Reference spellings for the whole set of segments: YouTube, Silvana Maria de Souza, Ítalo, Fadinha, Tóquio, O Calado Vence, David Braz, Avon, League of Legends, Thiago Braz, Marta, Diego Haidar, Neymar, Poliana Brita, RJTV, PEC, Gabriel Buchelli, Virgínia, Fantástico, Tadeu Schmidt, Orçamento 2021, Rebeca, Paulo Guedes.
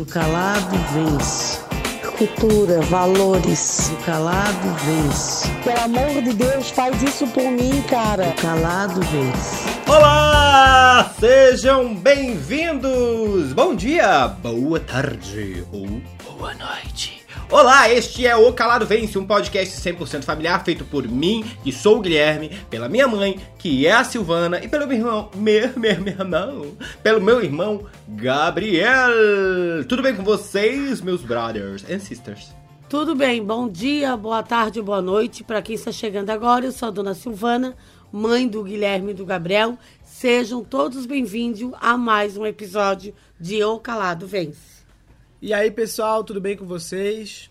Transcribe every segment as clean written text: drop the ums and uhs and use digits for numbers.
O calado vence. Cultura, valores. O calado vence. Pelo amor de Deus, faz isso por mim, cara. O calado vence. Olá! Sejam bem-vindos! Bom dia, boa tarde ou boa noite. Olá, este é O Calado Vence, um podcast 100% familiar feito por mim, que sou o Guilherme, pela minha mãe, que é a Silvana, e pelo meu irmão, pelo meu irmão, Gabriel. Tudo bem com vocês, meus brothers and sisters? Tudo bem, bom dia, boa tarde, boa noite. Para quem está chegando agora, eu sou a Dona Silvana, mãe do Guilherme e do Gabriel. Sejam todos bem-vindos a mais um episódio de O Calado Vence. E aí, pessoal, tudo bem com vocês?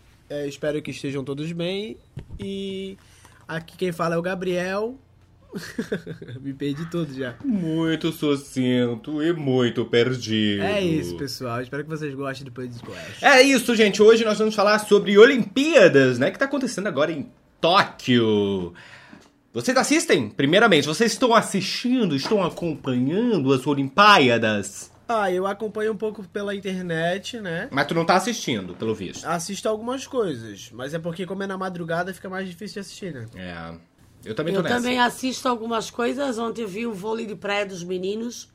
Espero que estejam todos bem. E aqui quem fala é o Gabriel. Me perdi todo já. Muito sucinto e muito perdido. É isso, pessoal. Espero que vocês gostem do podcast. É isso, gente. Hoje nós vamos falar sobre Olimpíadas, né? Que tá acontecendo agora em Tóquio. Vocês assistem? Primeiramente, vocês estão assistindo, estão acompanhando as Olimpíadas? Ah, eu acompanho um pouco pela internet, né? Mas tu não tá assistindo, pelo visto. Assisto algumas coisas, mas é porque como é na madrugada fica mais difícil de assistir, né? É, eu também tô nessa. Eu também assisto algumas coisas, ontem vi o vôlei de praia dos meninos,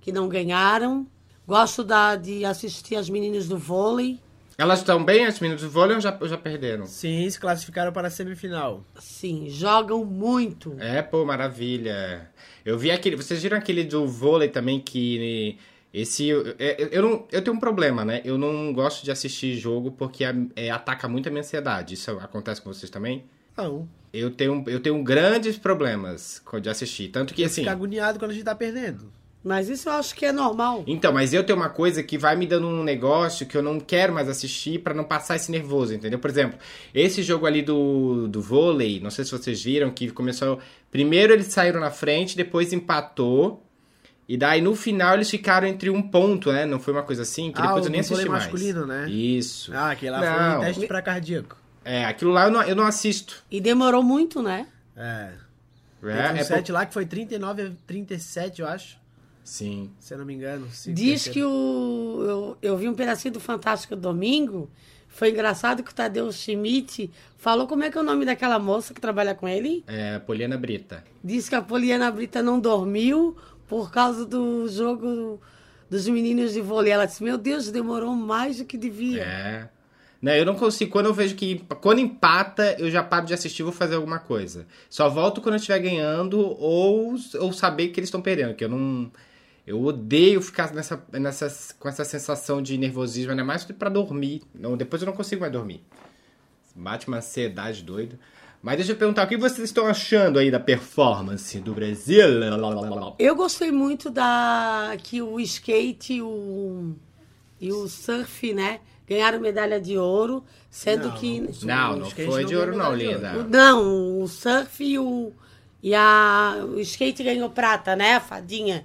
que não ganharam. Gosto de assistir as meninas do vôlei. Elas estão bem, as meninas do vôlei, ou já perderam? Sim, se classificaram para a semifinal. Sim, jogam muito. É, pô, maravilha. Eu vi aquele, vocês viram aquele do vôlei também que... Eu tenho um problema, né? Eu não gosto de assistir jogo porque ataca muito a minha ansiedade. Isso acontece com vocês também? Não. Eu tenho grandes problemas de assistir. Tanto que, assim... Fica agoniado quando a gente tá perdendo. Mas isso eu acho que é normal. Então, mas eu tenho uma coisa que vai me dando um negócio que eu não quero mais assistir pra não passar esse nervoso, entendeu? Por exemplo, esse jogo ali do vôlei, não sei se vocês viram, que começou... Primeiro eles saíram na frente, depois empatou... E daí, no final, eles ficaram entre um ponto, né? Não foi uma coisa assim? Que depois eu nem assisti mais. Ah, o vôlei masculino, né? Isso. Ah, aquele lá foi um teste pra cardíaco. É, aquilo lá eu não assisto. E demorou muito, né? É. Teve um set lá que foi 39 a 37, eu acho. Sim. Se eu não me engano. Diz que eu vi um pedacinho do Fantástico domingo. Foi engraçado que o Tadeu Schmidt falou como é que é o nome daquela moça que trabalha com ele. É, Poliana Brita. Diz que a Poliana Brita não dormiu... Por causa do jogo dos meninos de vôlei. Ela disse, meu Deus, demorou mais do que devia. É. Não, eu não consigo. Quando eu vejo que... Quando empata, eu já paro de assistir e vou fazer alguma coisa. Só volto quando eu estiver ganhando ou saber que eles estão perdendo. Que eu não... Eu odeio ficar com essa sensação de nervosismo. Ainda mais pra dormir. Não, depois eu não consigo mais dormir. Bate uma ansiedade doida. Mas deixa eu perguntar, o que vocês estão achando aí da performance do Brasil? Eu gostei muito que o skate e o surf, né? Ganharam medalha de ouro, sendo não, que... Não foi de ouro não, linda. Não, o surf e o skate ganhou prata, né? A Fadinha.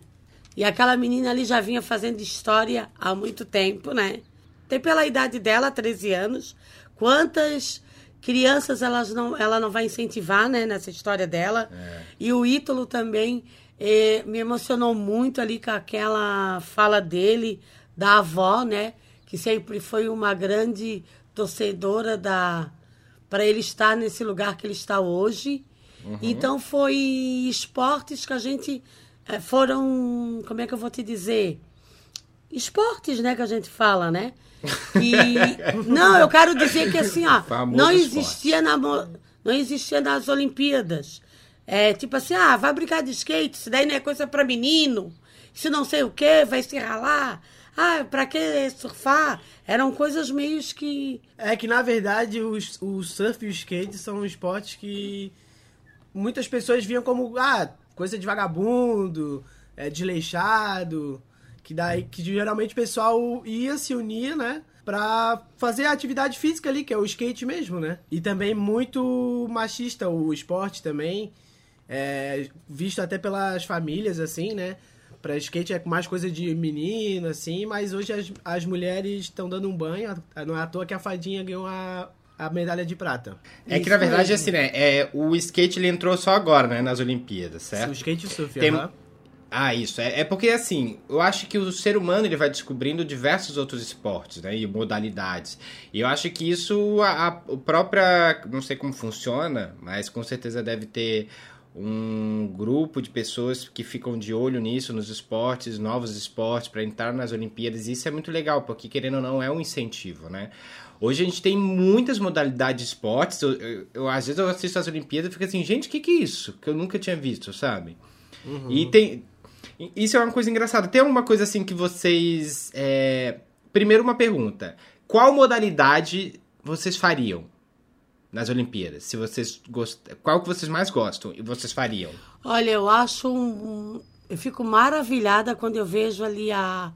E aquela menina ali já vinha fazendo história há muito tempo, né? Até pela idade dela, 13 anos. Quantas... Crianças, ela não vai incentivar, né, nessa história dela. É. E o Ítalo também me emocionou muito ali com aquela fala dele, da avó, né? Que sempre foi uma grande torcedora para ele estar nesse lugar que ele está hoje. Uhum. Então, foi esportes que a gente... Foram... Como é que eu vou te dizer? Esportes, né, que a gente fala, né? E, não, eu quero dizer que assim, ó, não existia nas Olimpíadas. É, tipo assim, vai brincar de skate, isso daí não é coisa pra menino, isso não sei o quê, vai se ralar, pra que surfar? Eram coisas meio que... É que, na verdade, o surf e o skate são esportes que muitas pessoas viam como, coisa de vagabundo, desleixado... Que geralmente o pessoal ia se unir, né? Pra fazer a atividade física ali, que é o skate mesmo, né? E também muito machista o esporte também. É, visto até pelas famílias, assim, né? Pra skate é mais coisa de menina, assim. Mas hoje as mulheres estão dando um banho. Não é à toa que a Fadinha ganhou a medalha de prata. É isso que, na verdade, mesmo. Assim, né? O skate ele entrou só agora, né? Nas Olimpíadas, certo? O skate e o surf, Ah, isso. É porque, assim, eu acho que o ser humano ele vai descobrindo diversos outros esportes, né? E modalidades. E eu acho que isso, a própria... Não sei como funciona, mas com certeza deve ter um grupo de pessoas que ficam de olho nisso, nos esportes, novos esportes, para entrar nas Olimpíadas. E isso é muito legal, porque, querendo ou não, é um incentivo, né? Hoje a gente tem muitas modalidades de esportes. Eu às vezes eu assisto as Olimpíadas e fico assim, gente, o que é isso? Que eu nunca tinha visto, sabe? Uhum. E tem... Isso é uma coisa engraçada. Tem alguma coisa assim que vocês... Primeiro uma pergunta. Qual modalidade vocês fariam nas Olimpíadas? Se vocês Qual que vocês mais gostam e vocês fariam? Olha, eu acho Eu fico maravilhada quando eu vejo ali a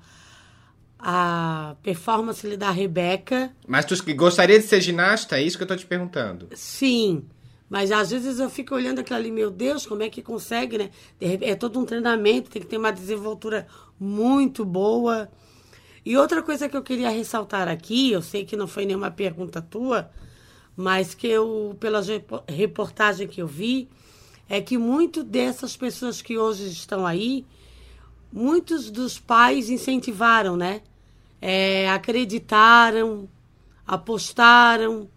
performance ali da Rebeca. Mas tu gostaria de ser ginasta? É isso que eu tô te perguntando. Sim. Mas às vezes eu fico olhando aquilo ali, meu Deus, como é que consegue, né? É todo um treinamento, tem que ter uma desenvoltura muito boa. E outra coisa que eu queria ressaltar aqui, eu sei que não foi nenhuma pergunta tua, mas que eu, pela reportagem que eu vi, é que muitas dessas pessoas que hoje estão aí, muitos dos pais incentivaram, né? Acreditaram, apostaram.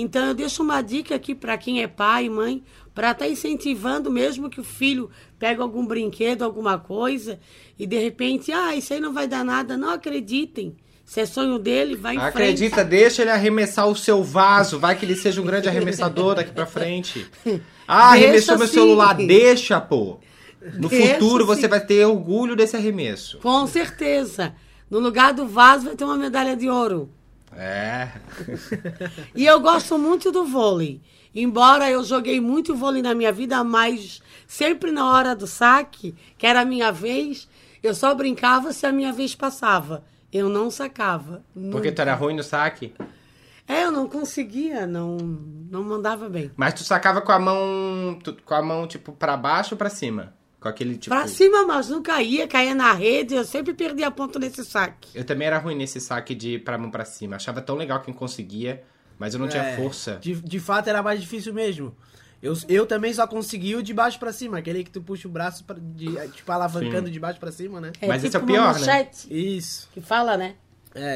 Então, eu deixo uma dica aqui para quem é pai e mãe, para estar incentivando mesmo que o filho pegue algum brinquedo, alguma coisa, e de repente, isso aí não vai dar nada. Não acreditem. Se é sonho dele, vai em frente. Acredita, deixa ele arremessar o seu vaso, vai que ele seja um grande arremessador daqui para frente. Arremessou meu celular, deixa, pô. No futuro você vai ter orgulho desse arremesso. Com certeza. No lugar do vaso vai ter uma medalha de ouro. E eu gosto muito do vôlei. Embora eu joguei muito vôlei na minha vida, mas sempre na hora do saque, que era a minha vez, eu só brincava se a minha vez passava. Eu não sacava. Nunca. Porque tu era ruim no saque? Eu não conseguia, não mandava bem. Mas tu sacava com a mão, tipo, pra baixo ou pra cima? Com aquele tipo... Pra cima, mas não caía na rede, eu sempre perdia ponto nesse saque. Eu também era ruim nesse saque de pra mão pra cima, achava tão legal quem conseguia, mas eu não tinha força. De fato, era mais difícil mesmo. Eu também só consegui o de baixo pra cima, aquele que tu puxa o braço, tipo, alavancando de baixo pra cima, né? Mas tipo esse é o pior, uma manchete, né? Isso. Que fala, né?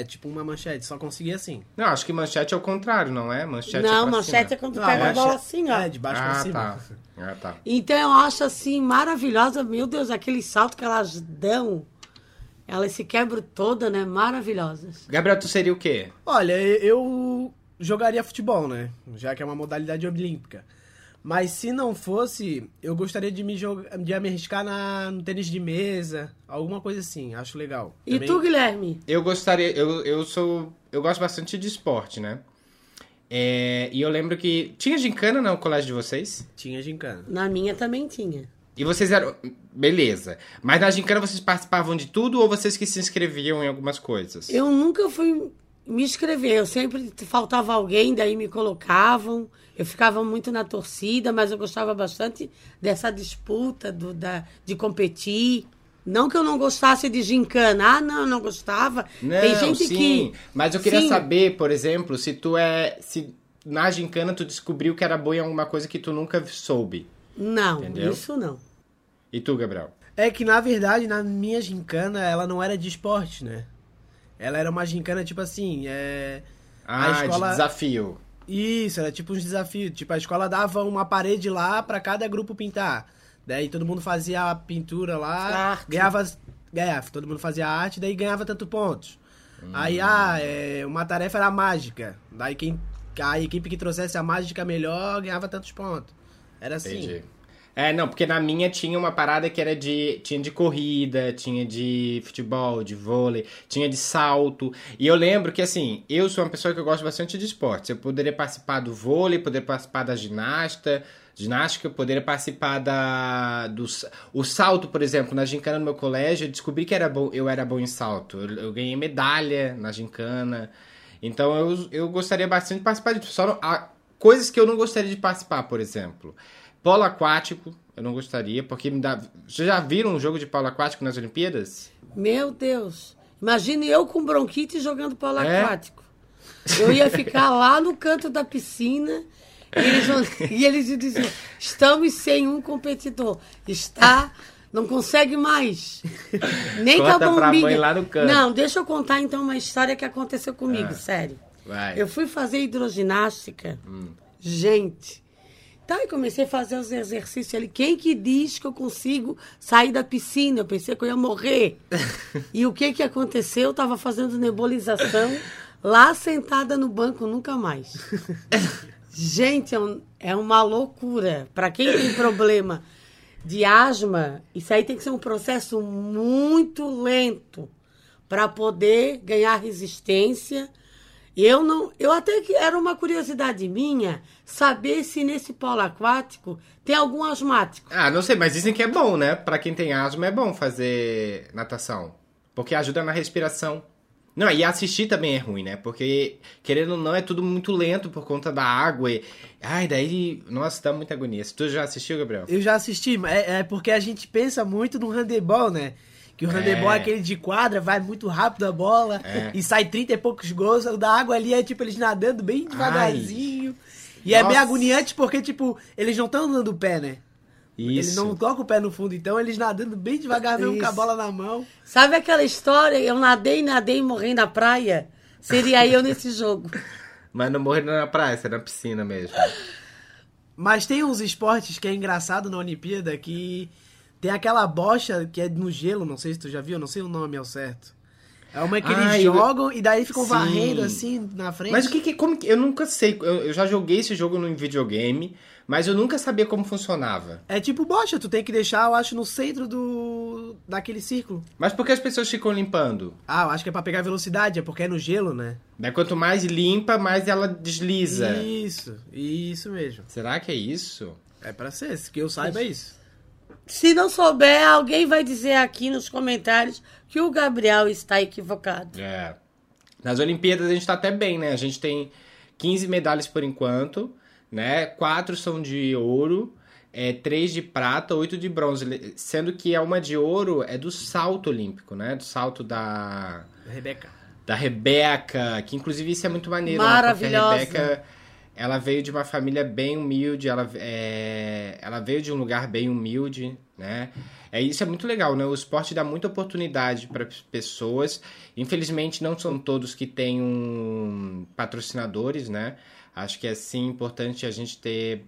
Tipo uma manchete, só consegui assim. Não, acho que manchete é o contrário, não é? Manchete não, é manchete cima. É quando tu pega a bola assim, ó. De baixo pra cima. Tá. Tá. Então eu acho assim, maravilhosa, meu Deus, aquele salto que elas dão, elas se quebram toda, né? Maravilhosas. Gabriel, tu seria o quê? Olha, eu jogaria futebol, né? Já que é uma modalidade olímpica. Mas se não fosse, eu gostaria de me arriscar no tênis de mesa, alguma coisa assim, acho legal. E também... tu, Guilherme? Eu gostaria, eu gosto bastante de esporte, né? E eu lembro que... Tinha gincana no colégio de vocês? Tinha gincana. Na minha também tinha. E vocês eram... Beleza. Mas na gincana vocês participavam de tudo ou vocês que se inscreviam em algumas coisas? Eu nunca fui me inscrever. Eu sempre faltava alguém, daí me colocavam. Eu ficava muito na torcida, mas eu gostava bastante dessa disputa de competir. Não que eu não gostasse de gincana. Eu não gostava. Não, tem gente que... Mas eu queria saber, por exemplo, se tu se na gincana tu descobriu que era boa em alguma coisa que tu nunca soube. Não, entendeu? Isso não. E tu, Gabriel? É que, na verdade, na minha gincana, ela não era de esporte, né? Ela era uma gincana, tipo assim, a escola... de desafio. Isso, era tipo um desafio. Tipo, a escola dava uma parede lá pra cada grupo pintar. Daí todo mundo fazia a pintura lá, todo mundo fazia a arte, daí ganhava tanto pontos. Aí, uma tarefa era mágica. Daí a equipe que trouxesse a mágica melhor ganhava tantos pontos. Era assim. Entendi. Não, porque na minha tinha uma parada que era tinha de corrida, tinha de futebol, de vôlei, tinha de salto. E eu lembro que, assim, eu sou uma pessoa que eu gosto bastante de esportes. Eu poderia participar do vôlei, poderia participar da ginástica, eu poderia participar do salto, por exemplo, na gincana no meu colégio. Eu descobri que eu era bom em salto. Eu ganhei medalha na gincana. Então, eu gostaria bastante de participar disso. Só coisas que eu não gostaria de participar, por exemplo... Polo aquático, eu não gostaria, porque me dá... Vocês já viram um jogo de polo aquático nas Olimpíadas? Meu Deus! Imagine eu com bronquite jogando polo aquático. Eu ia ficar lá no canto da piscina e eles diziam, estamos sem um competidor. Está Não consegue mais. Nem com a bombinha. Mãe lá no canto. Não, deixa eu contar então uma história que aconteceu comigo, sério. Vai. Eu fui fazer hidroginástica. Gente. Então eu comecei a fazer os exercícios ali. Quem que diz que eu consigo sair da piscina? Eu pensei que eu ia morrer. E o que que aconteceu? Eu tava fazendo nebulização lá sentada no banco, nunca mais. Gente, é uma loucura. Para quem tem problema de asma, isso aí tem que ser um processo muito lento para poder ganhar resistência. Eu até que era uma curiosidade minha saber se nesse polo aquático tem algum asmático. Ah, não sei, mas dizem que é bom, né? Para quem tem asma é bom fazer natação, porque ajuda na respiração. Não, e assistir também é ruim, né? Porque, querendo ou não, é tudo muito lento por conta da água e... Ai, daí... Nossa, dá muita agonia. Tu já assistiu, Gabriel? Eu já assisti, mas é porque a gente pensa muito no handebol, né? Que o handebol é aquele de quadra, vai muito rápido a bola e sai 30 e poucos gols. O da água ali é, tipo, eles nadando bem devagarzinho. Ai, e nossa. É meio agoniante porque, tipo, eles não estão andando o pé, né? Isso. Eles não colocam o pé no fundo, então eles nadando bem devagar, mesmo com a bola na mão. Sabe aquela história? Eu nadei e morri na praia? Seria eu nesse jogo. Mas não morri na praia, seria na piscina mesmo. Mas tem uns esportes que é engraçado na Olimpíada, que tem aquela bocha que é no gelo, não sei se tu já viu, não sei o nome ao certo. É uma que eles jogam e daí ficam varrendo assim na frente. Mas o que como que... Eu nunca sei. Eu já joguei esse jogo num videogame, mas eu nunca sabia como funcionava. É tipo bocha, tu tem que deixar, eu acho, no centro daquele círculo. Mas por que as pessoas ficam limpando? Ah, eu acho que é pra pegar velocidade, é porque é no gelo, né? Mas quanto mais limpa, mais ela desliza. Isso mesmo. Será que é isso? É pra ser, que eu saiba é isso. Se não souber, alguém vai dizer aqui nos comentários que o Gabriel está equivocado. É. Nas Olimpíadas a gente tá até bem, né? A gente tem 15 medalhas por enquanto, né? 4 são de ouro, 3 de prata, 8 de bronze. Sendo que uma de ouro é do salto olímpico, né? Do salto da... Da Rebeca, que inclusive isso é muito maneiro. Maravilhosa. Né? Porque a Rebeca... Ela veio de uma família bem humilde, ela veio de um lugar bem humilde, né? Isso é muito legal, né? O esporte dá muita oportunidade para pessoas. Infelizmente, não são todos que têm patrocinadores, né? Acho que é, sim, importante a gente ter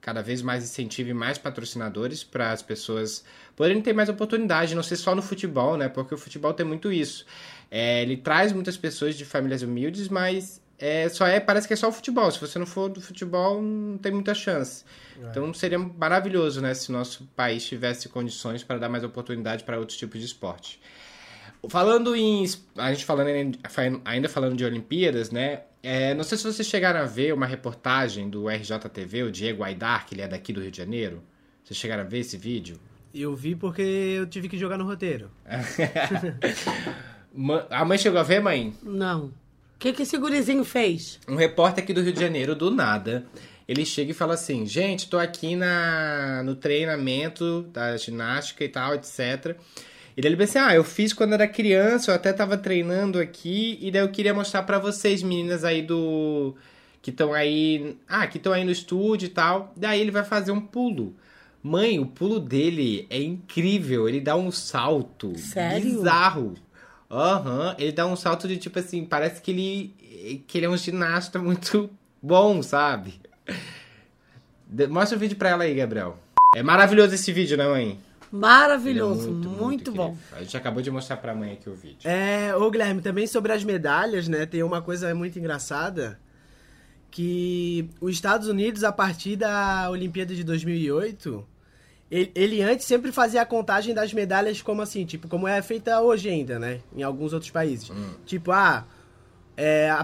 cada vez mais incentivo e mais patrocinadores para as pessoas poderem ter mais oportunidade, não ser só no futebol, né? Porque o futebol tem muito isso. Ele traz muitas pessoas de famílias humildes, mas... parece que é só o futebol. Se você não for do futebol, não tem muita chance. Então seria maravilhoso, né, se nosso país tivesse condições para dar mais oportunidade para outros tipos de esporte. Ainda falando de Olimpíadas, né? Não sei se vocês chegaram a ver uma reportagem do RJTV, o Diego Haidar, que ele é daqui do Rio de Janeiro. Vocês chegaram a ver esse vídeo? Eu vi porque eu tive que jogar no roteiro. A mãe chegou a ver, mãe? Não. O que esse gurizinho fez? Um repórter aqui do Rio de Janeiro, do nada, ele chega e fala assim: gente, tô aqui no treinamento da ginástica e tal, etc. E daí ele pensa assim: eu fiz quando era criança, eu até tava treinando aqui, e daí eu queria mostrar pra vocês, meninas aí que estão aí no estúdio e tal. Daí ele vai fazer um pulo. Mãe, o pulo dele é incrível, ele dá um salto. Sério? Bizarro. Ele dá um salto de tipo assim, parece que ele é um ginasta muito bom, sabe? Mostra o vídeo pra ela aí, Gabriel. É maravilhoso esse vídeo, né, mãe? Maravilhoso, é muito bom. A gente acabou de mostrar pra mãe aqui o vídeo. Ô Guilherme, também sobre as medalhas, né, tem uma coisa muito engraçada, que os Estados Unidos, a partir da Olimpíada de 2008... Ele antes sempre fazia a contagem das medalhas como assim, tipo, como é feita hoje ainda, né? Em alguns outros países. Tipo, a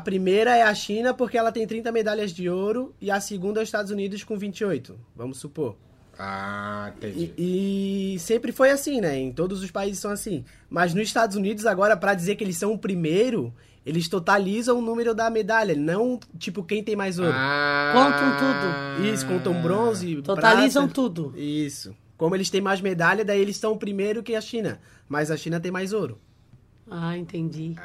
primeira é a China porque ela tem 30 medalhas de ouro e a segunda é os Estados Unidos com 28, vamos supor. Ah, entendi. E sempre foi assim, né? Em todos os países são assim. Mas nos Estados Unidos agora, pra dizer que eles são o primeiro, eles totalizam o número da medalha, não tipo quem tem mais ouro. Contam tudo. Isso, contam bronze, totalizam prata, tudo. Isso. Como eles têm mais medalha, daí eles são o primeiro que a China. Mas a China tem mais ouro. Ah, entendi.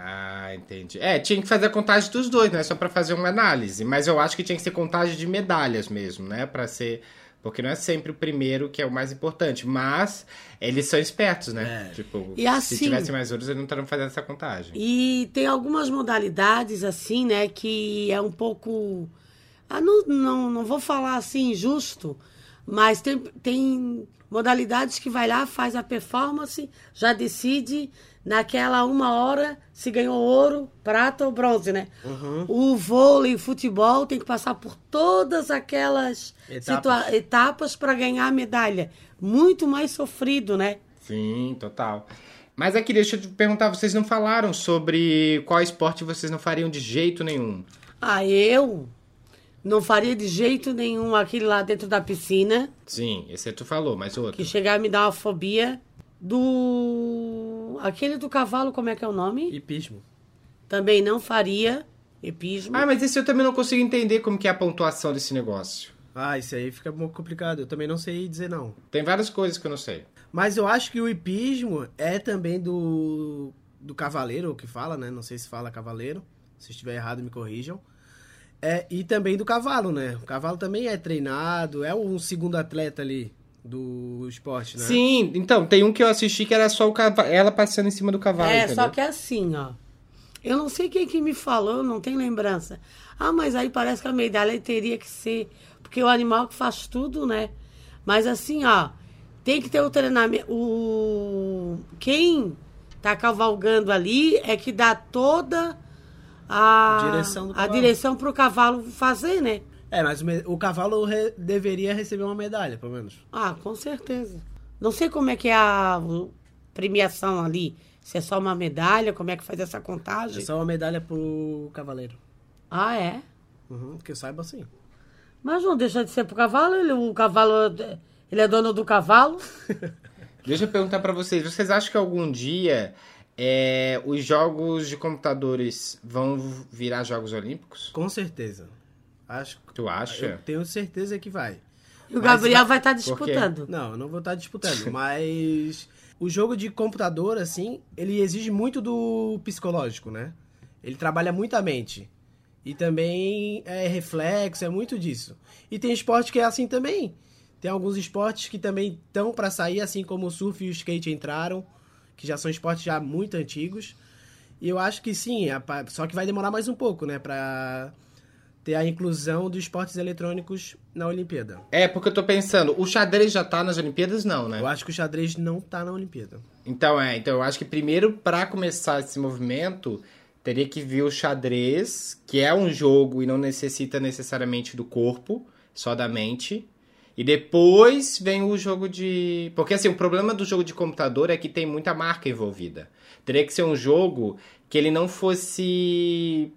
Tinha que fazer a contagem dos dois, né? Só pra fazer uma análise. Mas eu acho que tinha que ser contagem de medalhas mesmo, né? Pra ser... Porque não é sempre o primeiro que é o mais importante. Mas eles são espertos, né? É. Tipo, e assim, se tivessem mais outros, eles não estariam fazendo essa contagem. E tem algumas modalidades, assim, né? Que é um pouco... Ah, não vou falar, assim, injusto. Mas tem modalidades que vai lá, faz a performance, já decide... Naquela uma hora, se ganhou ouro, prata ou bronze, né? Uhum. O vôlei, o futebol, tem que passar por todas aquelas etapas para ganhar a medalha. Muito mais sofrido, né? Sim, total. Mas aqui, deixa eu te perguntar, vocês não falaram sobre qual esporte vocês não fariam de jeito nenhum? Ah, eu não faria de jeito nenhum aquele lá dentro da piscina. Sim, esse tu falou, mas outro. Que chegar a me dar uma fobia do... Aquele do cavalo, como é que é o nome? Hipismo. Também não faria hipismo. Ah, mas esse eu também não consigo entender como que é a pontuação desse negócio. Ah, isso aí fica muito complicado. Eu também não sei dizer não. Tem várias coisas que eu não sei. Mas eu acho que o hipismo é também do cavaleiro, que fala, né? Não sei se fala cavaleiro. Se estiver errado, me corrijam. É, e também do cavalo, né? O cavalo também é treinado, é um segundo atleta ali. Do esporte, né? Sim, então, tem um que eu assisti que era só ela passando em cima do cavalo. É, entendeu? Só que é assim, ó. Eu não sei quem que me falou, não tem lembrança. Ah, mas aí parece que a medalha teria que ser... Porque o animal que faz tudo, né? Mas assim, ó, tem que ter o treinamento... Quem tá cavalgando ali é que dá toda a direção pro cavalo fazer, né? É, mas o cavalo deveria receber uma medalha, pelo menos. Ah, com certeza. Não sei como é que é a premiação ali. Se é só uma medalha, como é que faz essa contagem? É só uma medalha pro cavaleiro. Ah, é? Uhum, que eu saiba assim. Mas não deixa de ser pro cavalo. Ele é dono do cavalo. Deixa eu perguntar pra vocês. Vocês acham que algum dia... os jogos de computadores vão virar jogos olímpicos? Com certeza. Acho, tu acha? Eu tenho certeza que vai. E o Gabriel vai estar disputando. Não, eu não vou estar disputando, mas o jogo de computador, assim, ele exige muito do psicológico, né? Ele trabalha muito a mente. E também é reflexo, é muito disso. E tem esporte que é assim também. Tem alguns esportes que também estão para sair, assim como o surf e o skate entraram, que já são esportes já muito antigos. E eu acho que sim, só que vai demorar mais um pouco, né, para ter a inclusão dos esportes eletrônicos na Olimpíada. É, porque eu tô pensando, o xadrez já tá nas Olimpíadas? Não, né? Eu acho que o xadrez não tá na Olimpíada. Então eu acho que primeiro, pra começar esse movimento, teria que vir o xadrez, que é um jogo e não necessita necessariamente do corpo, só da mente. E depois vem o jogo de... Porque, assim, o problema do jogo de computador é que tem muita marca envolvida. Teria que ser um jogo que ele não fosse...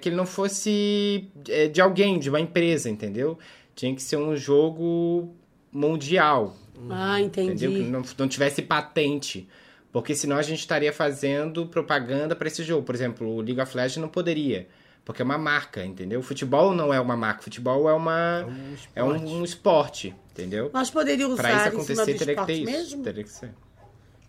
que ele não fosse de alguém, de uma empresa, entendeu? Tinha que ser um jogo mundial. Ah, entendi. Entendeu? Que não tivesse patente. Porque senão a gente estaria fazendo propaganda para esse jogo. Por exemplo, o League of Legends não poderia. Porque é uma marca, entendeu? O futebol não é uma marca. O futebol é um esporte, entendeu? Mas poderia usar pra isso acontecer, teria que ter isso. Mesmo? Teria que ser.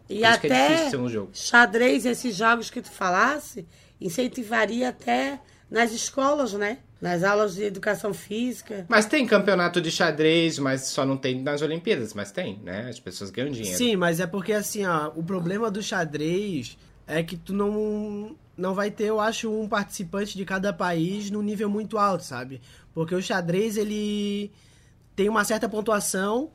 E por até isso que é difícil ser um jogo. Xadrez, esses jogos que tu falasse... incentivaria até nas escolas, né? Nas aulas de educação física. Mas tem campeonato de xadrez, mas só não tem nas Olimpíadas, mas tem, né? As pessoas ganham dinheiro. Sim, mas é porque assim, ó, o problema do xadrez é que tu não vai ter, eu acho, um participante de cada país num nível muito alto, sabe? Porque o xadrez, ele tem uma certa pontuação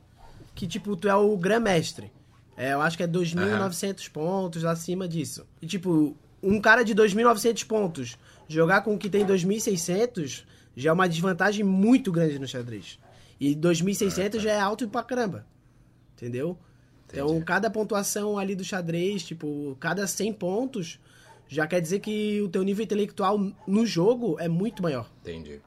que, tipo, tu é o grã-mestre. É, eu acho que é 2.900 pontos acima disso. E, tipo... Um cara de 2.900 pontos jogar com o que tem 2.600 já é uma desvantagem muito grande no xadrez. E 2.600 já é alto pra caramba. Entendeu? Entendi. Então, cada pontuação ali do xadrez, tipo, cada 100 pontos, já quer dizer que o teu nível intelectual no jogo é muito maior. Entendi.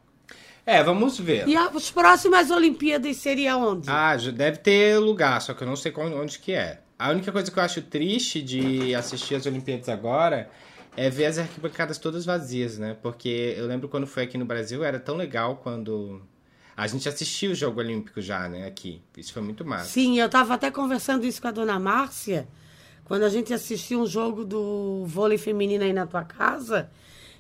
É, vamos ver. E as próximas Olimpíadas seria onde? Ah, deve ter lugar, só que eu não sei onde que é. A única coisa que eu acho triste de assistir as Olimpíadas agora é ver as arquibancadas todas vazias, né? Porque eu lembro quando foi aqui no Brasil, era tão legal quando... A gente assistiu o Jogo Olímpico já, né? Aqui. Isso foi muito massa. Sim, eu tava até conversando isso com a dona Márcia, quando a gente assistiu um jogo do vôlei feminino aí na tua casa,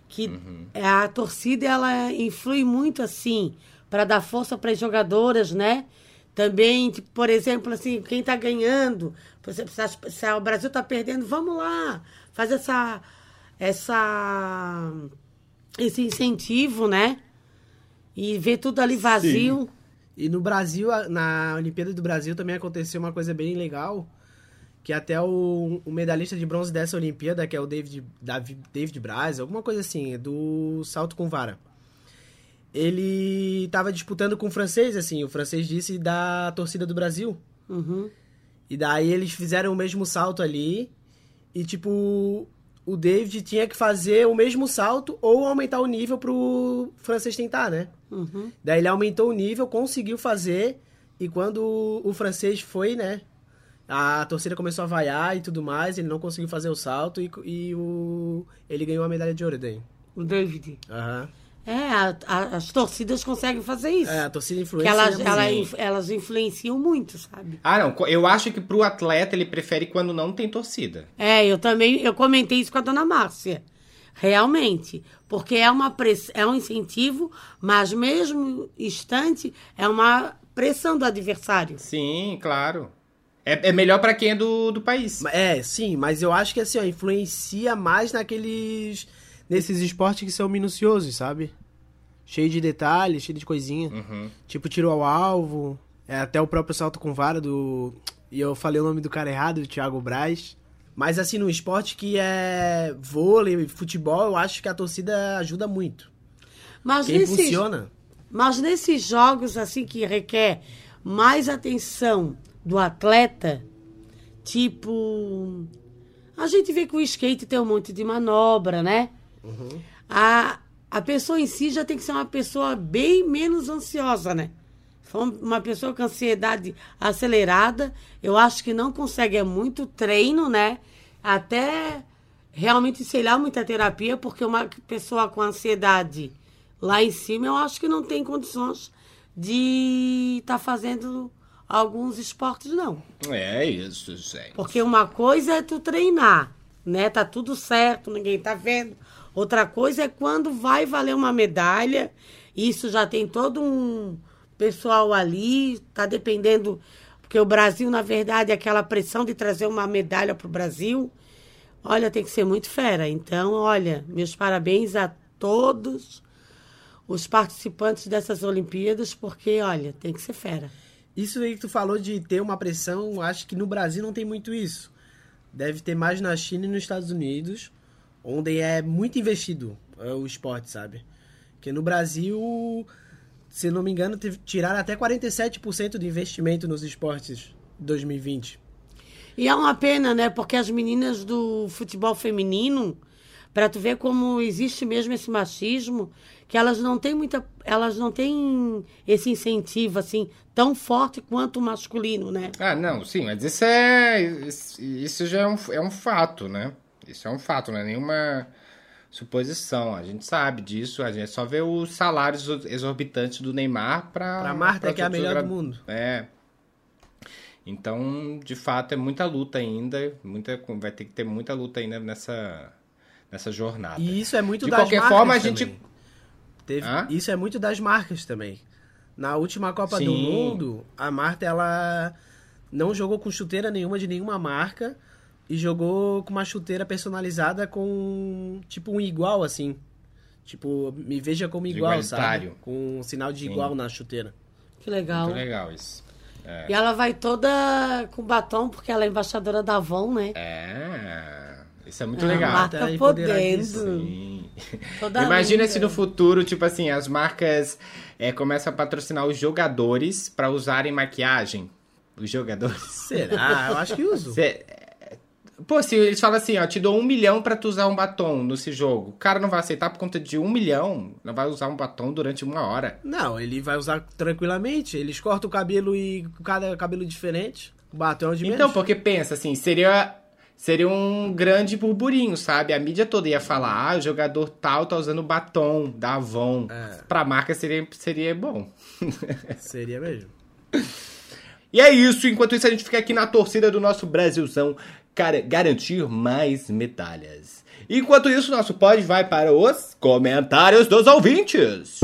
que a torcida, ela influi muito, assim, para dar força para as jogadoras, né? Também, tipo, por exemplo, assim, quem está ganhando, por exemplo, se o Brasil está perdendo, vamos lá, faz esse incentivo, né? E ver tudo ali vazio. Sim. E no Brasil, na Olimpíada do Brasil também aconteceu uma coisa bem legal, que até o medalhista de bronze dessa Olimpíada, que é o David Braz, alguma coisa assim, do salto com vara. Ele tava disputando com o francês, assim, o francês disse da torcida do Brasil. Uhum. E daí eles fizeram o mesmo salto ali, e tipo, o David tinha que fazer o mesmo salto ou aumentar o nível pro francês tentar, né? Uhum. Daí ele aumentou o nível, conseguiu fazer, e quando o francês foi, né, a torcida começou a vaiar e tudo mais, ele não conseguiu fazer o salto ele ganhou a medalha de ouro daí. O David. Aham. Uhum. É, as torcidas conseguem fazer isso. É, a torcida influencia. Elas influenciam muito, sabe? Ah, não. Eu acho que pro atleta ele prefere quando não tem torcida. É, eu comentei isso com a dona Márcia. Realmente. Porque é um incentivo, mas mesmo instante é uma pressão do adversário. Sim, claro. É melhor pra quem é do país. É, sim, mas eu acho que assim, ó, influencia mais nesses esportes que são minuciosos, sabe? Cheio de detalhes, cheio de coisinha. Uhum. Tipo, tiro ao alvo, até o próprio salto com vara do... E eu falei o nome do cara errado, o Thiago Braz. Mas assim, no esporte que é vôlei, futebol, eu acho que a torcida ajuda muito. Mas funciona. Mas nesses jogos, assim, que requer mais atenção do atleta, tipo... A gente vê que o skate tem um monte de manobra, né? Uhum. A pessoa em si já tem que ser uma pessoa bem menos ansiosa, né? Uma pessoa com ansiedade acelerada, eu acho que não consegue, é muito treino, né? Até realmente, sei lá, muita terapia, porque uma pessoa com ansiedade lá em cima, eu acho que não tem condições de estar fazendo alguns esportes, não. É isso, gente. Porque uma coisa é tu treinar, né? Tá tudo certo, ninguém tá vendo. Outra coisa é quando vai valer uma medalha, isso já tem todo um pessoal ali, tá dependendo, porque o Brasil, na verdade, é aquela pressão de trazer uma medalha pro Brasil, olha, tem que ser muito fera. Então, olha, meus parabéns a todos os participantes dessas Olimpíadas, porque, olha, tem que ser fera. Isso aí que tu falou de ter uma pressão, acho que no Brasil não tem muito isso. Deve ter mais na China e nos Estados Unidos, onde é muito investido o esporte, sabe? Porque no Brasil, se não me engano, tiraram até 47% do investimento nos esportes em 2020. E é uma pena, né? Porque as meninas do futebol feminino, para tu ver como existe mesmo esse machismo, que elas não têm esse incentivo assim tão forte quanto o masculino, né? Ah, não, sim, mas isso já é um fato, né? Isso é um fato, não é nenhuma suposição. A gente sabe disso, a gente só vê os salários exorbitantes do Neymar para Marta, que é a melhor do mundo. É. Então, de fato, é muita luta ainda, vai ter que ter muita luta ainda nessa jornada. E isso é muito das marcas. De qualquer forma, a gente isso é muito das marcas também. Na última Copa do Mundo, a Marta, ela não jogou com chuteira nenhuma de nenhuma marca e jogou com uma chuteira personalizada com, tipo, um igual, assim. Tipo, me veja como igual, sabe? Com um sinal de igual na chuteira. Que legal. Muito legal isso. É. E ela vai toda com batom, porque ela é embaixadora da Avon, né? É... Isso é muito legal. A Marta tá podendo. Sim. Imagina se no futuro, tipo assim, as marcas começam a patrocinar os jogadores pra usarem maquiagem. Os jogadores. Será? Eu acho que usam. Pô, se eles falam assim, ó, te dou 1 milhão pra tu usar um batom nesse jogo. O cara não vai aceitar por conta de 1 milhão. Não vai usar um batom durante 1 hora. Não, ele vai usar tranquilamente. Eles cortam o cabelo e cada cabelo diferente. O batom de menos. Então, porque pensa assim, seria um grande burburinho, sabe? A mídia toda ia falar, o jogador tal tá usando batom da Avon. É. Pra marca seria bom. Seria mesmo. E é isso. Enquanto isso, a gente fica aqui na torcida do nosso Brasilzão garantir mais medalhas. Enquanto isso, nosso pod vai para os comentários dos ouvintes.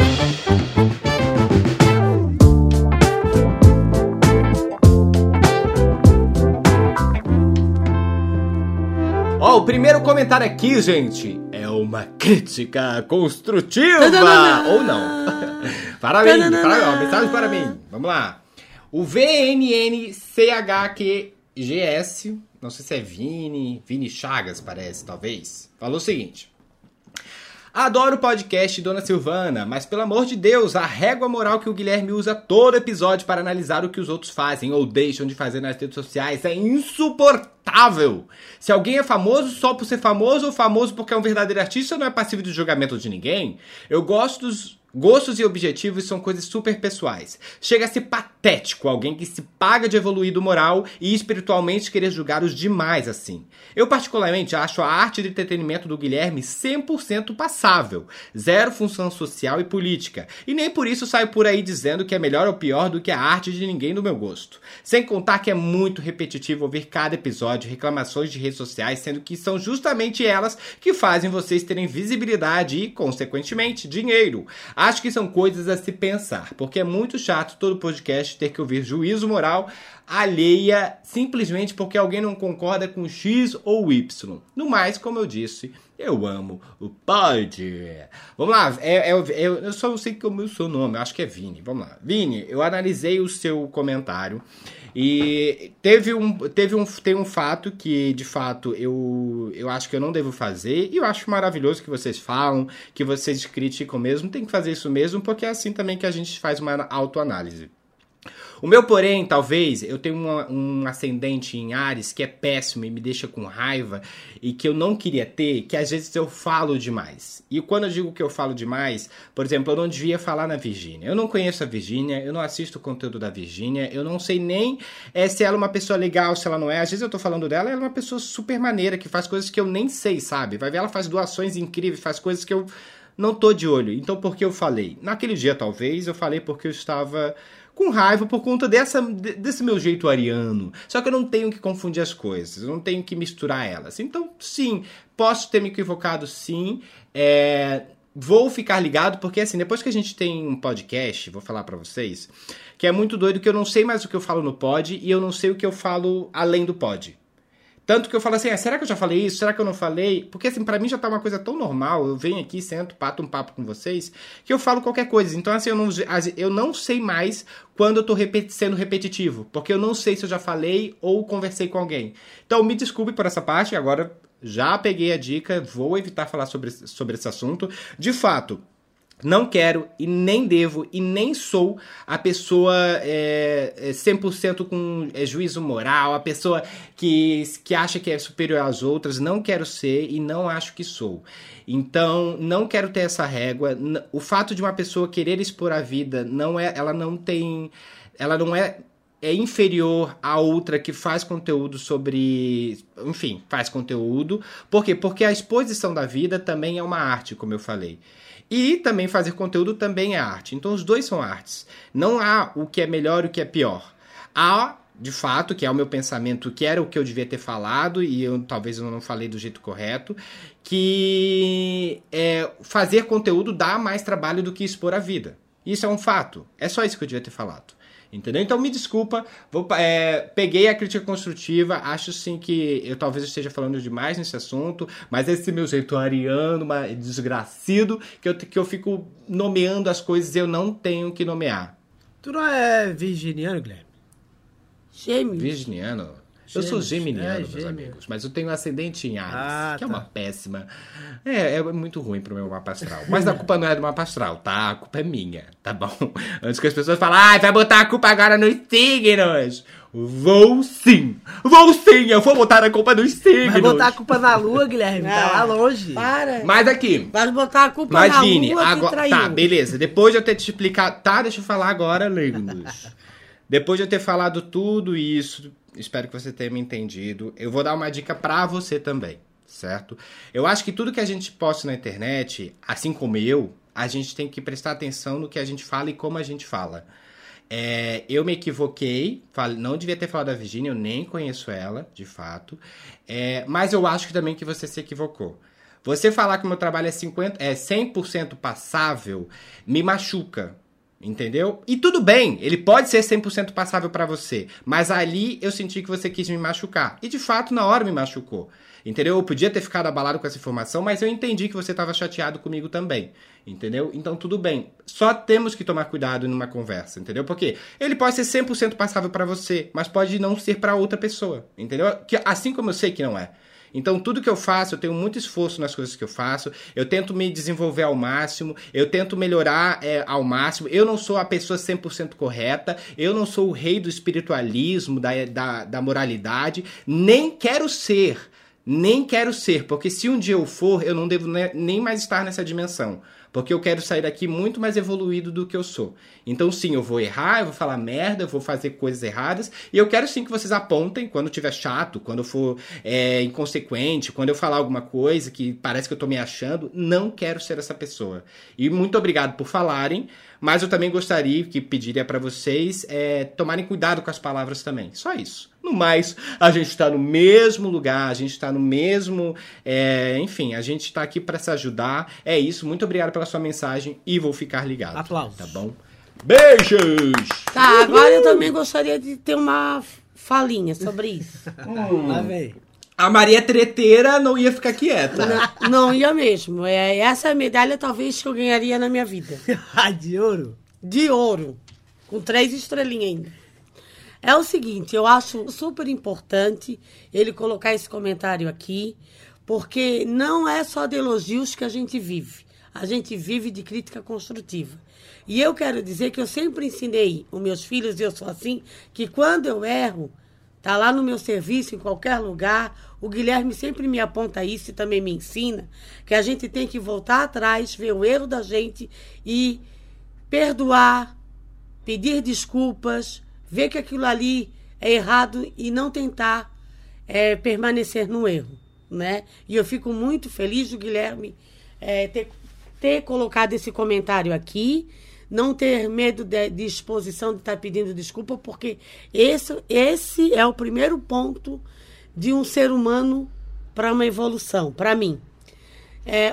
Ó, o primeiro comentário aqui, gente, é uma crítica construtiva. Ou não. Parabéns, parabéns, mensagem para mim. Vamos lá. O VNNCHQGS, não sei se é Vini Chagas, parece, talvez, falou o seguinte: adoro o podcast Dona Silvana, mas pelo amor de Deus, a régua moral que o Guilherme usa todo episódio para analisar o que os outros fazem ou deixam de fazer nas redes sociais é insuportável. Se alguém é famoso só por ser famoso ou famoso porque é um verdadeiro artista, não é passivo de julgamento de ninguém. Eu gosto dos... Gostos e objetivos são coisas super pessoais. Chega a ser patético alguém que se paga de evoluído moral e espiritualmente querer julgar os demais assim. Eu particularmente acho a arte de entretenimento do Guilherme 100% passável, zero função social e política, e nem por isso saio por aí dizendo que é melhor ou pior do que a arte de ninguém no meu gosto. Sem contar que é muito repetitivo ouvir cada episódio reclamações de redes sociais, sendo que são justamente elas que fazem vocês terem visibilidade e, consequentemente, dinheiro. Acho que são coisas a se pensar, porque é muito chato todo podcast ter que ouvir juízo moral alheia simplesmente porque alguém não concorda com X ou Y. No mais, como eu disse, eu amo o pod. Vamos lá, eu só não sei como é o seu nome, acho que é Vini. Vamos lá. Vini, eu analisei o seu comentário e tem um fato que, de fato, eu acho que eu não devo fazer, e eu acho maravilhoso que vocês falam, que vocês criticam mesmo, tem que fazer isso mesmo, porque é assim também que a gente faz uma autoanálise. O meu porém, talvez, eu tenho um ascendente em Áries que é péssimo e me deixa com raiva e que eu não queria ter, que às vezes eu falo demais. E quando eu digo que eu falo demais, por exemplo, eu não devia falar na Virgínia. Eu não conheço a Virgínia, eu não assisto o conteúdo da Virgínia, eu não sei nem se ela é uma pessoa legal, se ela não é. Às vezes eu tô falando dela, ela é uma pessoa super maneira, que faz coisas que eu nem sei, sabe? Vai ver, ela faz doações incríveis, faz coisas que eu não tô de olho. Então, por que eu falei? Naquele dia, talvez, eu falei porque eu estava... com raiva por conta desse meu jeito ariano. Só que eu não tenho que confundir as coisas, eu não tenho que misturar elas. Então, sim, posso ter me equivocado, sim. Vou ficar ligado, porque assim, depois que a gente tem um podcast, vou falar pra vocês, que é muito doido que eu não sei mais o que eu falo no pod e eu não sei o que eu falo além do pod. Tanto que eu falo assim, será que eu já falei isso? Será que eu não falei? Porque assim, pra mim já tá uma coisa tão normal, eu venho aqui, sento, bato um papo com vocês, que eu falo qualquer coisa. Então assim, eu não sei mais quando eu tô sendo repetitivo, porque eu não sei se eu já falei ou conversei com alguém. Então me desculpe por essa parte, agora já peguei a dica, vou evitar falar sobre esse assunto. De fato, não quero e nem devo e nem sou a pessoa 100% com juízo moral, a pessoa que acha que é superior às outras. Não quero ser e não acho que sou. Então, não quero ter essa régua. O fato de uma pessoa querer expor a vida, ela não é inferior a outra que faz conteúdo sobre... Enfim, faz conteúdo. Por quê? Porque a exposição da vida também é uma arte, como eu falei. E também fazer conteúdo também é arte. Então os dois são artes. Não há o que é melhor e o que é pior. Há, de fato, que é o meu pensamento, que era o que eu devia ter falado, e talvez eu não falei do jeito correto, que fazer conteúdo dá mais trabalho do que expor a vida. Isso é um fato. É só isso que eu devia ter falado. Entendeu? Então me desculpa, peguei a crítica construtiva, acho sim que eu talvez esteja falando demais nesse assunto, mas esse meu jeito ariano, desgracido, que eu fico nomeando as coisas e eu não tenho que nomear. Tu não é virginiano, Guilherme? Gêmeos. Virginiano? Eu sou geminiano, meus amigos, mas eu tenho ascendente em Áries, que é uma péssima. É muito ruim pro meu mapa astral. Mas a culpa não é do mapa astral, tá? A culpa é minha, tá bom? Antes que as pessoas falem, vai botar a culpa agora nos signos. Vou sim, eu vou botar a culpa nos signos. Vai botar a culpa na lua, Guilherme, tá lá longe. Para. Mas aqui. Vai botar a culpa na lua agora, que traiu. Tá, beleza, depois de eu ter te explicado, tá? Deixa eu falar agora, lindos. Depois de eu ter falado tudo isso... Espero que você tenha me entendido. Eu vou dar uma dica pra você também, certo? Eu acho que tudo que a gente posta na internet, assim como eu, a gente tem que prestar atenção no que a gente fala e como a gente fala. Eu me equivoquei, não devia ter falado da Virgínia, eu nem conheço ela, de fato. Mas eu acho que também que você se equivocou. Você falar que o meu trabalho é 100% passável me machuca. Entendeu? E tudo bem, ele pode ser 100% passável pra você, mas ali eu senti que você quis me machucar. E de fato, na hora me machucou. entendeu? Eu podia ter ficado abalado com essa informação, mas eu entendi que você estava chateado comigo também, entendeu? Então tudo bem, só temos que tomar cuidado numa conversa, entendeu? Porque ele pode ser 100% passável para você, mas pode não ser para outra pessoa, entendeu? Que, assim como eu sei que não é. Então tudo que eu faço, eu tenho muito esforço nas coisas que eu faço, eu tento me desenvolver ao máximo, eu tento melhorar ao máximo, eu não sou a pessoa 100% correta, eu não sou o rei do espiritualismo, da moralidade, nem quero ser, porque se um dia eu for, eu não devo nem mais estar nessa dimensão. Porque eu quero sair daqui muito mais evoluído do que eu sou. Então sim, eu vou errar, eu vou falar merda, eu vou fazer coisas erradas. E eu quero sim que vocês apontem quando eu tiver chato, quando eu for inconsequente, quando eu falar alguma coisa que parece que eu tô me achando. Não quero ser essa pessoa. E muito obrigado por falarem, mas eu também gostaria que pediria pra vocês tomarem cuidado com as palavras também. Só isso. No mais, a gente tá no mesmo lugar, a gente tá no mesmo... enfim, a gente tá aqui pra se ajudar. É isso, muito obrigado pela sua mensagem e vou ficar ligado. Aplausos. Tá bom? Beijos! Tá, agora eu também gostaria de ter uma falinha sobre isso. Lá vem. A Maria Treteira não ia ficar quieta. Não ia mesmo. Essa medalha talvez que eu ganharia na minha vida. De ouro? De ouro. Com 3 estrelinhas ainda. É o seguinte, eu acho super importante ele colocar esse comentário aqui, porque não é só de elogios que a gente vive. A gente vive de crítica construtiva. E eu quero dizer que eu sempre ensinei os meus filhos, e eu sou assim, que quando eu erro, tá lá no meu serviço, em qualquer lugar, o Guilherme sempre me aponta isso e também me ensina, que a gente tem que voltar atrás, ver o erro da gente e perdoar, pedir desculpas, ver que aquilo ali é errado e não tentar permanecer no erro, né? E eu fico muito feliz do Guilherme ter colocado esse comentário aqui, não ter medo de exposição de estar pedindo desculpa, porque esse é o primeiro ponto de um ser humano para uma evolução, para mim.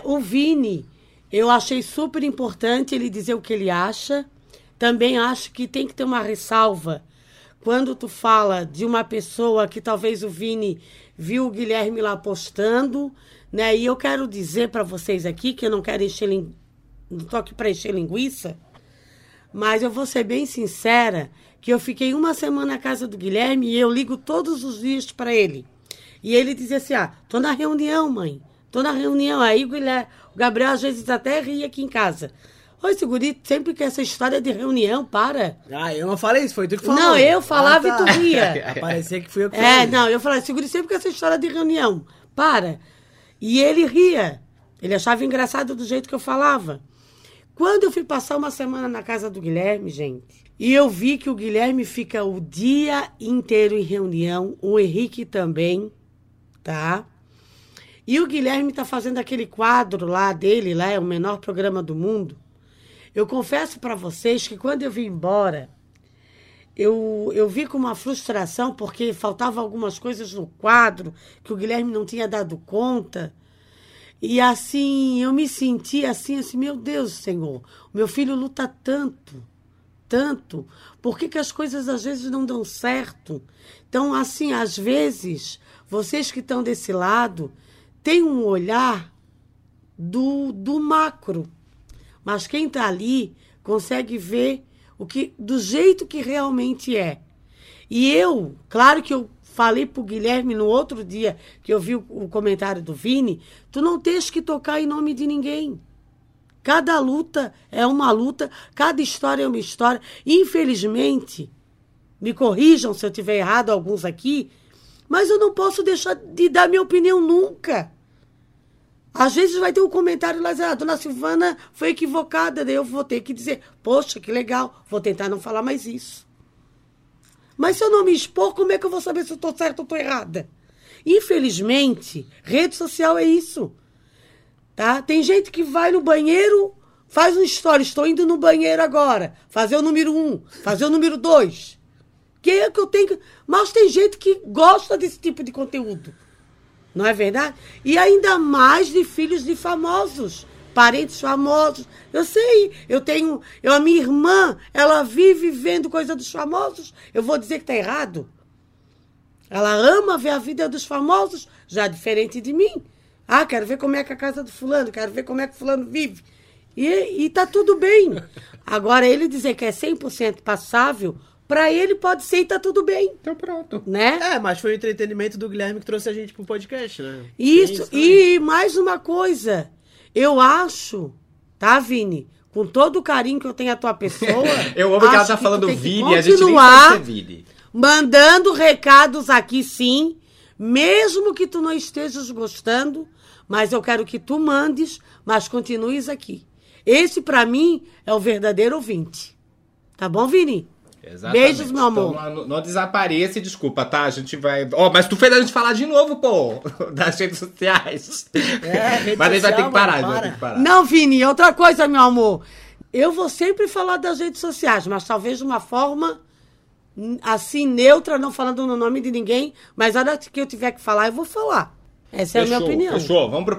O Vini, eu achei super importante ele dizer o que ele acha. Também acho que tem que ter uma ressalva quando tu fala de uma pessoa que talvez o Vini viu o Guilherme lá postando, né? E eu quero dizer para vocês aqui que eu não quero não tô aqui para encher linguiça, mas eu vou ser bem sincera que eu fiquei uma semana na casa do Guilherme e eu ligo todos os dias para ele. E ele dizia assim, tô na reunião, mãe, tô na reunião. Aí o Gabriel às vezes até ria aqui em casa. Oi, Segurito, sempre que essa história de reunião, para. Eu não falei isso, foi tu que falou. Não, eu falava e tu ria. Parecia que fui eu que falei. Não, eu falava, Segurito, sempre que essa história de reunião, para. E ele ria. Ele achava engraçado do jeito que eu falava. Quando eu fui passar uma semana na casa do Guilherme, gente, e eu vi que o Guilherme fica o dia inteiro em reunião, o Henrique também, tá? E o Guilherme tá fazendo aquele quadro lá dele, lá é o menor programa do mundo. Eu confesso pra vocês que quando eu vim embora, eu vi com uma frustração, porque faltavam algumas coisas no quadro que o Guilherme não tinha dado conta. E assim, eu me senti assim, meu Deus, Senhor, meu filho luta tanto, tanto. Por que as coisas às vezes não dão certo? Então, assim, às vezes, vocês que estão desse lado, têm um olhar do macro. Mas quem está ali consegue ver do jeito que realmente é. E eu, claro que eu falei para o Guilherme no outro dia que eu vi o comentário do Vini, tu não tens que tocar em nome de ninguém. Cada luta é uma luta, cada história é uma história. Infelizmente, me corrijam se eu tiver errado alguns aqui, mas eu não posso deixar de dar minha opinião nunca. Às vezes vai ter um comentário lá, a dona Silvana foi equivocada, daí eu vou ter que dizer, poxa, que legal, vou tentar não falar mais isso. Mas se eu não me expor, como é que eu vou saber se eu estou certa ou estou errada? Infelizmente, rede social é isso. Tá? Tem gente que vai no banheiro, faz um story, estou indo no banheiro agora, fazer o número 1, fazer o número 2. Que é que eu tenho... Mas tem gente que gosta desse tipo de conteúdo. Não é verdade? E ainda mais de filhos de famosos, parentes famosos. Eu sei, a minha irmã, ela vive vendo coisa dos famosos. Eu vou dizer que está errado? Ela ama ver a vida dos famosos, já diferente de mim. Ah, quero ver como é que é a casa do fulano, quero ver como é que o fulano vive. E tá tudo bem. Agora, ele dizer que é 100% passável, pra ele pode ser e tá tudo bem. Então pronto. Né? É, mas foi o entretenimento do Guilherme que trouxe a gente pro podcast, né? Isso. E mais uma coisa. Eu acho, tá, Vini? Com todo o carinho que eu tenho à tua pessoa... eu amo que ela tá falando Vini, a gente nem sabe Vini. Mandando recados aqui, sim. Mesmo que tu não estejas gostando, mas eu quero que tu mandes, mas continues aqui. Esse, pra mim, é o verdadeiro ouvinte. Tá bom, Vini? Exatamente. Beijos, meu amor. Então, não desapareça e desculpa, tá? A gente vai... Ó, mas tu fez a gente falar de novo, pô, das redes sociais. É, mas a gente vai ter que parar, mano, vai ter que parar. Não, Vini, outra coisa, meu amor. Eu vou sempre falar das redes sociais, mas talvez de uma forma... assim, neutra, não falando no nome de ninguém, mas a hora que eu tiver que falar, eu vou falar. Essa é a minha opinião. Fechou, vamos pro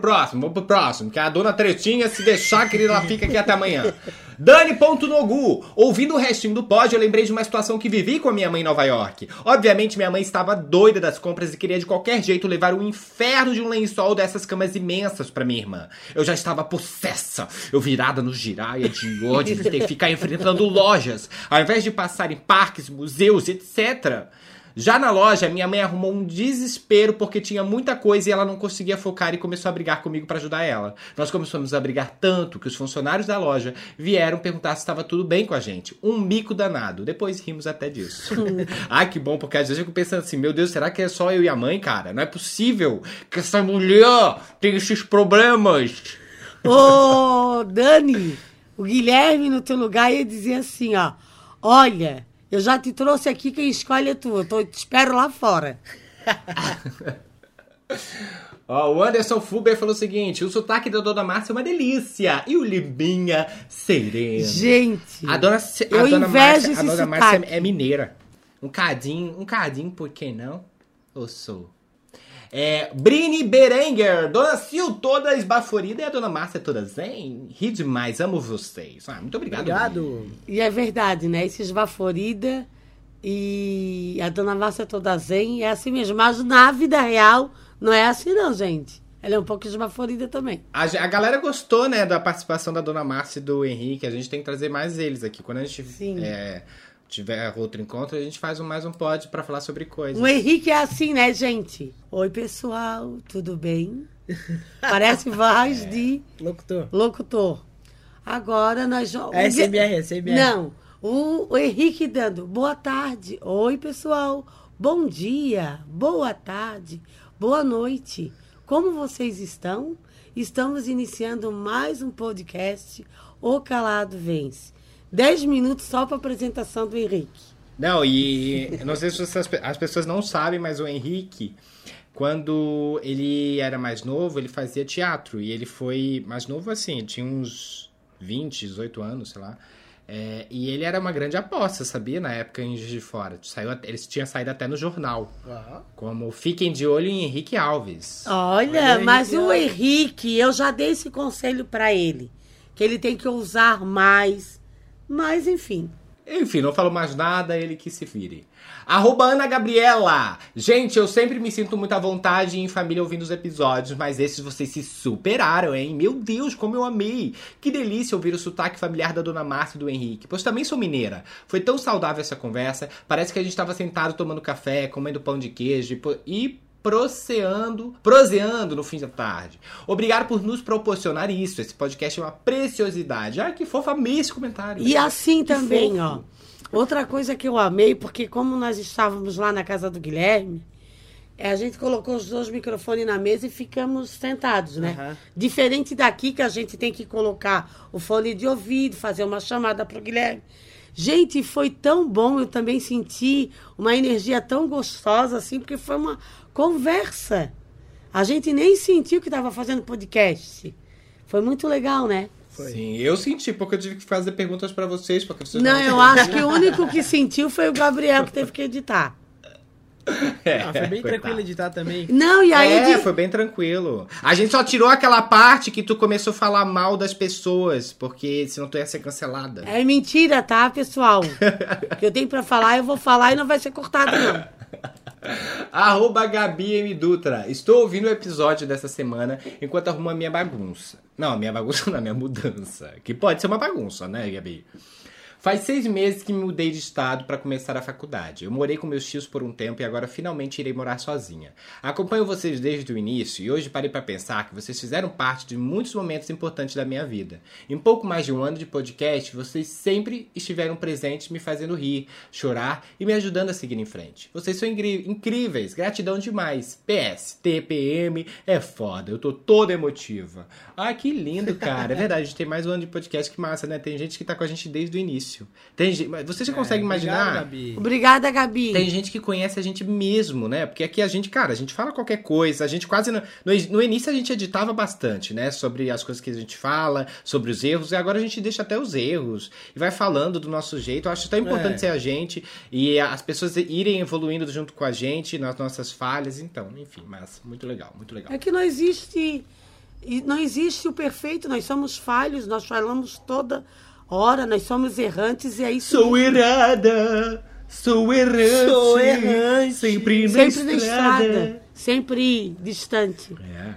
próximo, que a dona Tretinha, se deixar, querida, ela fica aqui até amanhã. Dani.Nogu, ouvindo o restinho do pod, eu lembrei de uma situação que vivi com a minha mãe em Nova York. Obviamente, minha mãe estava doida das compras e queria de qualquer jeito levar o inferno de um lençol dessas camas imensas pra minha irmã. Eu já estava possessa, eu virada no giraia de ódio de ter que ficar enfrentando lojas, ao invés de passar em parques, museus, etc. Já na loja, minha mãe arrumou um desespero porque tinha muita coisa e ela não conseguia focar e começou a brigar comigo pra ajudar ela. Nós começamos a brigar tanto que os funcionários da loja vieram perguntar se estava tudo bem com a gente. Um mico danado. Depois rimos até disso. Ai, que bom, porque às vezes eu fico pensando assim, meu Deus, será que é só eu e a mãe, cara? Não é possível que essa mulher tenha esses problemas. Ô, Dani, o Guilherme no teu lugar ia dizer assim, ó, olha... eu já te trouxe aqui, quem escolhe é tu. Eu te espero lá fora. Ó, o Anderson Fuber falou o seguinte, o sotaque da Dona Márcia é uma delícia. E o Libinha sereno. Gente, a dona Márcia é mineira. Um cadinho, por que não? Eu sou. Brini Berenger, Dona Sil toda esbaforida e a Dona Márcia toda zen. Ri demais, amo vocês. Ah, muito obrigado. Brini. E é verdade, né? Esse esbaforida e a Dona Márcia toda zen é assim mesmo. Mas na vida real não é assim não, gente. Ela é um pouco esbaforida também. A galera gostou, né, da participação da Dona Márcia e do Henrique. A gente tem que trazer mais eles aqui. Quando a gente... sim. Tiver outro encontro, a gente faz mais um pod pra falar sobre coisas. O Henrique é assim, né, gente? Oi, pessoal, tudo bem? Parece voz de... Locutor. Agora nós... SMR. Não, o Henrique dando boa tarde. Oi, pessoal. Bom dia, boa tarde, boa noite. Como vocês estão? Estamos iniciando mais um podcast, O Calado Vence. 10 minutos só para apresentação do Henrique. Não, e não sei se as pessoas não sabem, mas o Henrique, quando ele era mais novo, ele fazia teatro. E ele foi mais novo assim, tinha uns 20, 18 anos, sei lá. E ele era uma grande aposta, sabia? Na época em Juiz de Fora. Ele tinha saído até no jornal. Uhum. Como Fiquem de Olho em Henrique Alves. Olha, mas o Henrique, eu já dei esse conselho para ele. Que ele tem que ousar mais... mas, enfim. Enfim, não falo mais nada, ele que se vire. @AnaGabriela. Gente, eu sempre me sinto muito à vontade em família ouvindo os episódios, mas esses vocês se superaram, hein? Meu Deus, como eu amei! Que delícia ouvir o sotaque familiar da Dona Márcia e do Henrique, pois também sou mineira. Foi tão saudável essa conversa, parece que a gente estava sentado tomando café, comendo pão de queijo e... proseando no fim da tarde. Obrigado por nos proporcionar isso. Esse podcast é uma preciosidade. Ah, que fofa, amei esse comentário. E assim que também, fofo. Ó. Outra coisa que eu amei, porque como nós estávamos lá na casa do Guilherme, a gente colocou os dois microfones na mesa e ficamos sentados, né? Uhum. Diferente daqui, que a gente tem que colocar o fone de ouvido, fazer uma chamada pro Guilherme. Gente, foi tão bom, eu também senti uma energia tão gostosa, assim, porque foi uma conversa. A gente nem sentiu que estava fazendo podcast. Foi muito legal, né? Foi. Sim, eu senti, porque eu tive que fazer perguntas para vocês. Porque vocês não, eu acho que o único que sentiu foi o Gabriel, que teve que editar. Foi bem tranquilo editar também. Não, e aí foi bem tranquilo. A gente só tirou aquela parte que tu começou a falar mal das pessoas, porque senão tu ia ser cancelada. É mentira, tá, pessoal? O que eu tenho pra falar, eu vou falar e não vai ser cortado, não. @GabiMDutra. Estou ouvindo o episódio dessa semana enquanto arrumo a minha bagunça. Não, a minha bagunça não, a minha mudança. Que pode ser uma bagunça, né, Gabi? Faz 6 meses que me mudei de estado para começar a faculdade. Eu morei com meus tios por um tempo e agora finalmente irei morar sozinha. Acompanho vocês desde o início e hoje parei para pensar que vocês fizeram parte de muitos momentos importantes da minha vida. Em pouco mais de 1 ano de podcast, vocês sempre estiveram presentes me fazendo rir, chorar e me ajudando a seguir em frente. Vocês são incríveis, gratidão demais. PS, TPM é foda, eu tô toda emotiva. Ah, que lindo, cara. É verdade, a gente tem mais 1 ano de podcast, que massa, né? Tem gente que tá com a gente desde o início. Tem gente, você já consegue imaginar? Gabi. Obrigada, Gabi. Tem gente que conhece a gente mesmo, né? Porque aqui a gente, cara, a gente fala qualquer coisa. A gente quase... No início a gente editava bastante, né? Sobre as coisas que a gente fala, sobre os erros. E agora a gente deixa até os erros. E vai falando do nosso jeito. Eu acho tão importante ser a gente. E as pessoas irem evoluindo junto com a gente, nas nossas falhas. Então, enfim, mas muito legal, muito legal. É que não existe... Não existe o perfeito. Nós somos falhos, nós falamos toda... Ora, nós somos errantes e é isso. Sou errada, sou errante. Sou errante. Sempre na estrada. Sempre distante. É.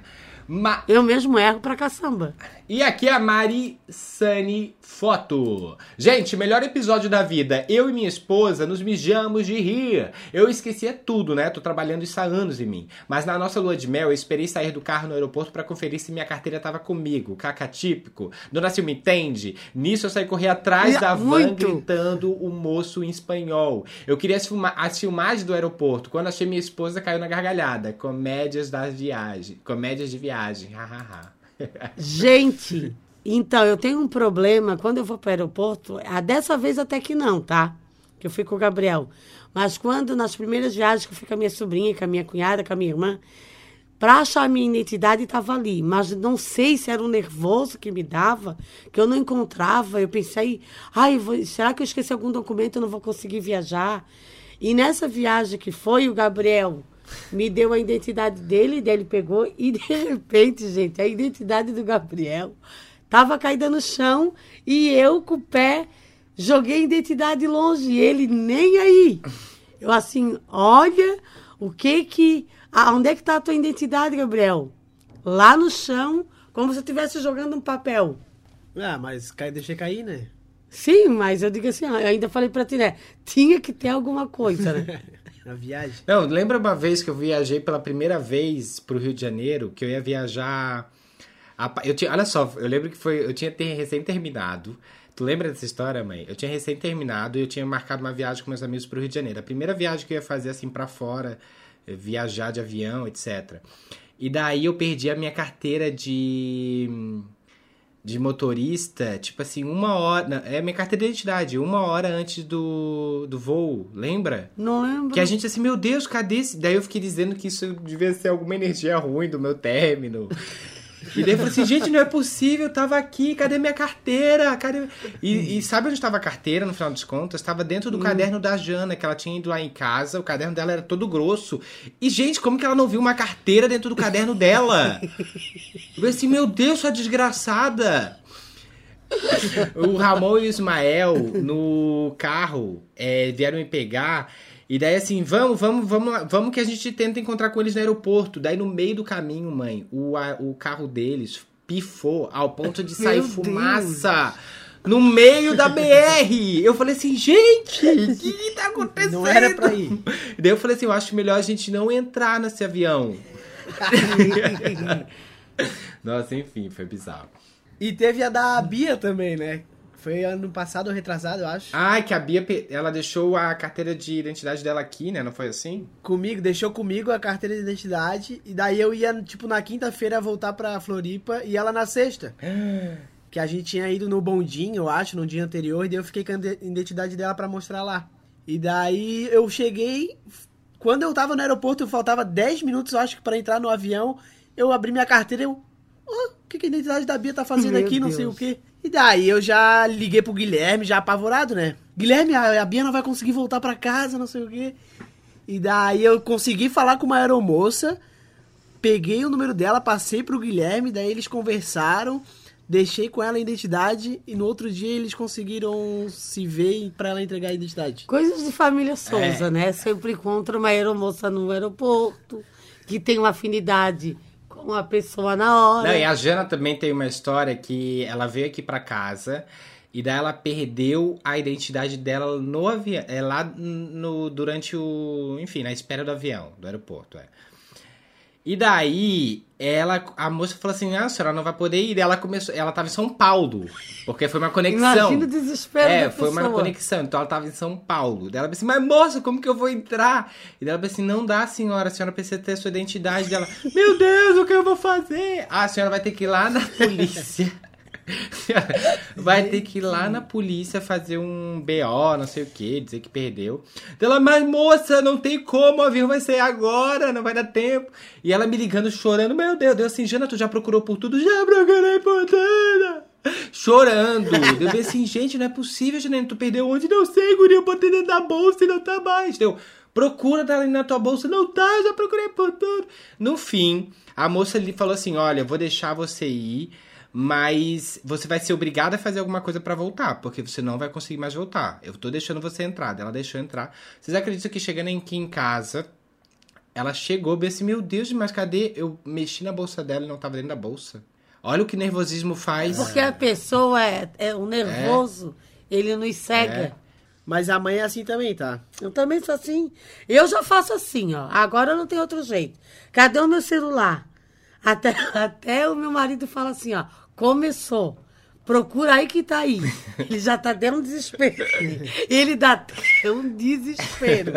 Eu mesmo erro pra caçamba. E aqui é a Mari Sani Foto. Gente, melhor episódio da vida. Eu e minha esposa nos mijamos de rir. Eu esquecia tudo, né? Tô trabalhando isso há anos em mim. Mas na nossa lua de mel, eu esperei sair do carro no aeroporto pra conferir se minha carteira tava comigo. Caca típico. Dona Silma entende? Nisso eu saí correr atrás da van gritando o moço em espanhol. Eu queria as filmagens do aeroporto. Quando achei minha esposa, caiu na gargalhada. Comédias de viagem. Gente, então eu tenho um problema quando eu vou para o aeroporto. Dessa vez até que não, tá? Que eu fui com o Gabriel. Mas quando nas primeiras viagens que eu fui com a minha sobrinha, com a minha cunhada, com a minha irmã, para achar a minha identidade estava ali. Mas não sei se era um nervoso que me dava, que eu não encontrava. Eu pensei, será que eu esqueci algum documento? Eu não vou conseguir viajar. E nessa viagem que foi o Gabriel... me deu a identidade dele, daí ele pegou e, de repente, gente, a identidade do Gabriel tava caída no chão e eu, com o pé, joguei a identidade longe. E ele nem aí. Eu assim, olha, onde é que tá a tua identidade, Gabriel? Lá no chão, como se eu estivesse jogando um papel. Ah, mas deixei cair, né? Sim, mas eu digo assim, eu ainda falei pra ti, né? Tinha que ter alguma coisa, né? Na viagem. Não, lembra uma vez que eu viajei pela primeira vez pro Rio de Janeiro, que eu ia viajar... olha só, eu lembro que eu tinha recém-terminado. Tu lembra dessa história, mãe? Eu tinha recém-terminado e eu tinha marcado uma viagem com meus amigos pro Rio de Janeiro. A primeira viagem que eu ia fazer, assim, pra fora, viajar de avião, etc. E daí eu perdi a minha carteira de motorista, tipo assim, 1 hora... Não, é minha carteira de identidade, 1 hora antes do voo, lembra? Não lembro. Que a gente assim, meu Deus, cadê esse? Daí eu fiquei dizendo que isso devia ser alguma energia ruim do meu término. E daí eu falei assim, gente, não é possível, eu tava aqui, cadê minha carteira? Cadê... E sabe onde estava a carteira, no final das contas? Estava dentro do caderno da Jana, que ela tinha ido lá em casa, o caderno dela era todo grosso. E, gente, como que ela não viu uma carteira dentro do caderno dela? Eu falei assim, meu Deus, sua desgraçada! O Ramon e o Ismael, no carro, vieram me pegar... E daí assim, vamos que a gente tenta encontrar com eles no aeroporto. Daí no meio do caminho, mãe, o carro deles pifou ao ponto de sair fumaça no meio da BR. Eu falei assim, gente, o que tá acontecendo? Não era pra ir. Daí eu falei assim, eu acho melhor a gente não entrar nesse avião. Nossa, enfim, foi bizarro. E teve a da Bia também, né? Foi ano passado ou retrasado, eu acho. Ah, que a Bia, ela deixou a carteira de identidade dela aqui, né? Não foi assim? Deixou comigo a carteira de identidade. E daí eu ia, tipo, na quinta-feira voltar pra Floripa e ela na sexta. Que a gente tinha ido no bondinho, eu acho, no dia anterior. E daí eu fiquei com a identidade dela pra mostrar lá. E daí eu cheguei... Quando eu tava no aeroporto, faltava 10 minutos, eu acho, pra entrar no avião. Eu abri minha carteira e eu... o que a identidade da Bia tá fazendo aqui? Não sei o quê. E daí eu já liguei pro Guilherme, já apavorado, né? Guilherme, a Bia não vai conseguir voltar pra casa, não sei o quê. E daí eu consegui falar com uma aeromoça, peguei o número dela, passei pro Guilherme, daí eles conversaram, Deixei com ela a identidade e no outro dia eles conseguiram se ver para ela entregar a identidade. Coisas de família Souza, né? Sempre encontra uma aeromoça no aeroporto, que tem uma afinidade com a pessoa na hora. Não, e a Jana também tem uma história que ela veio aqui para casa e daí ela perdeu a identidade dela no avião, lá no, durante o... Enfim, na espera do avião, do aeroporto, E daí, a moça falou assim, ah, a senhora não vai poder ir. Daí ela tava em São Paulo, porque foi uma conexão. Imagina o desespero da pessoa. Foi uma conexão, então ela tava em São Paulo. Daí ela disse, mas moça, como que eu vou entrar? E daí ela disse, não dá, senhora, a senhora precisa ter a sua identidade dela. Meu Deus, o que eu vou fazer? Ah, a senhora vai ter que ir lá na polícia. Vai ter que ir lá na polícia fazer um BO, não sei o que, dizer que perdeu. Ela, mas moça, não tem como, o avião vai sair agora, não vai dar tempo. E ela me ligando, chorando, meu Deus, deu assim, Jana, tu já procurou por tudo? Já procurei por tudo. Chorando. Deu assim, gente, não é possível, Jana, tu perdeu onde? Não sei, guria, eu botei dentro da bolsa e não tá mais. Deu, procura, tá ali na tua bolsa. Não tá, já procurei por tudo. No fim, a moça lhe falou assim, olha, vou deixar você ir. Mas você vai ser obrigada a fazer alguma coisa pra voltar, porque você não vai conseguir mais voltar. Eu tô deixando você entrar. Ela deixou entrar. Vocês acreditam que chegando aqui em casa, ela chegou e disse, meu Deus, mas cadê? Eu mexi na bolsa dela e não tava dentro da bolsa. Olha o que nervosismo faz. Porque a pessoa é o nervoso, ele nos cega. Mas a mãe é assim também, tá? Eu também sou assim. Eu já faço assim, ó. Agora não tem outro jeito. Cadê o meu celular? Até o meu marido fala assim, ó, começou, procura aí que tá aí. Ele já tá dando um desespero. Ele dá até um desespero.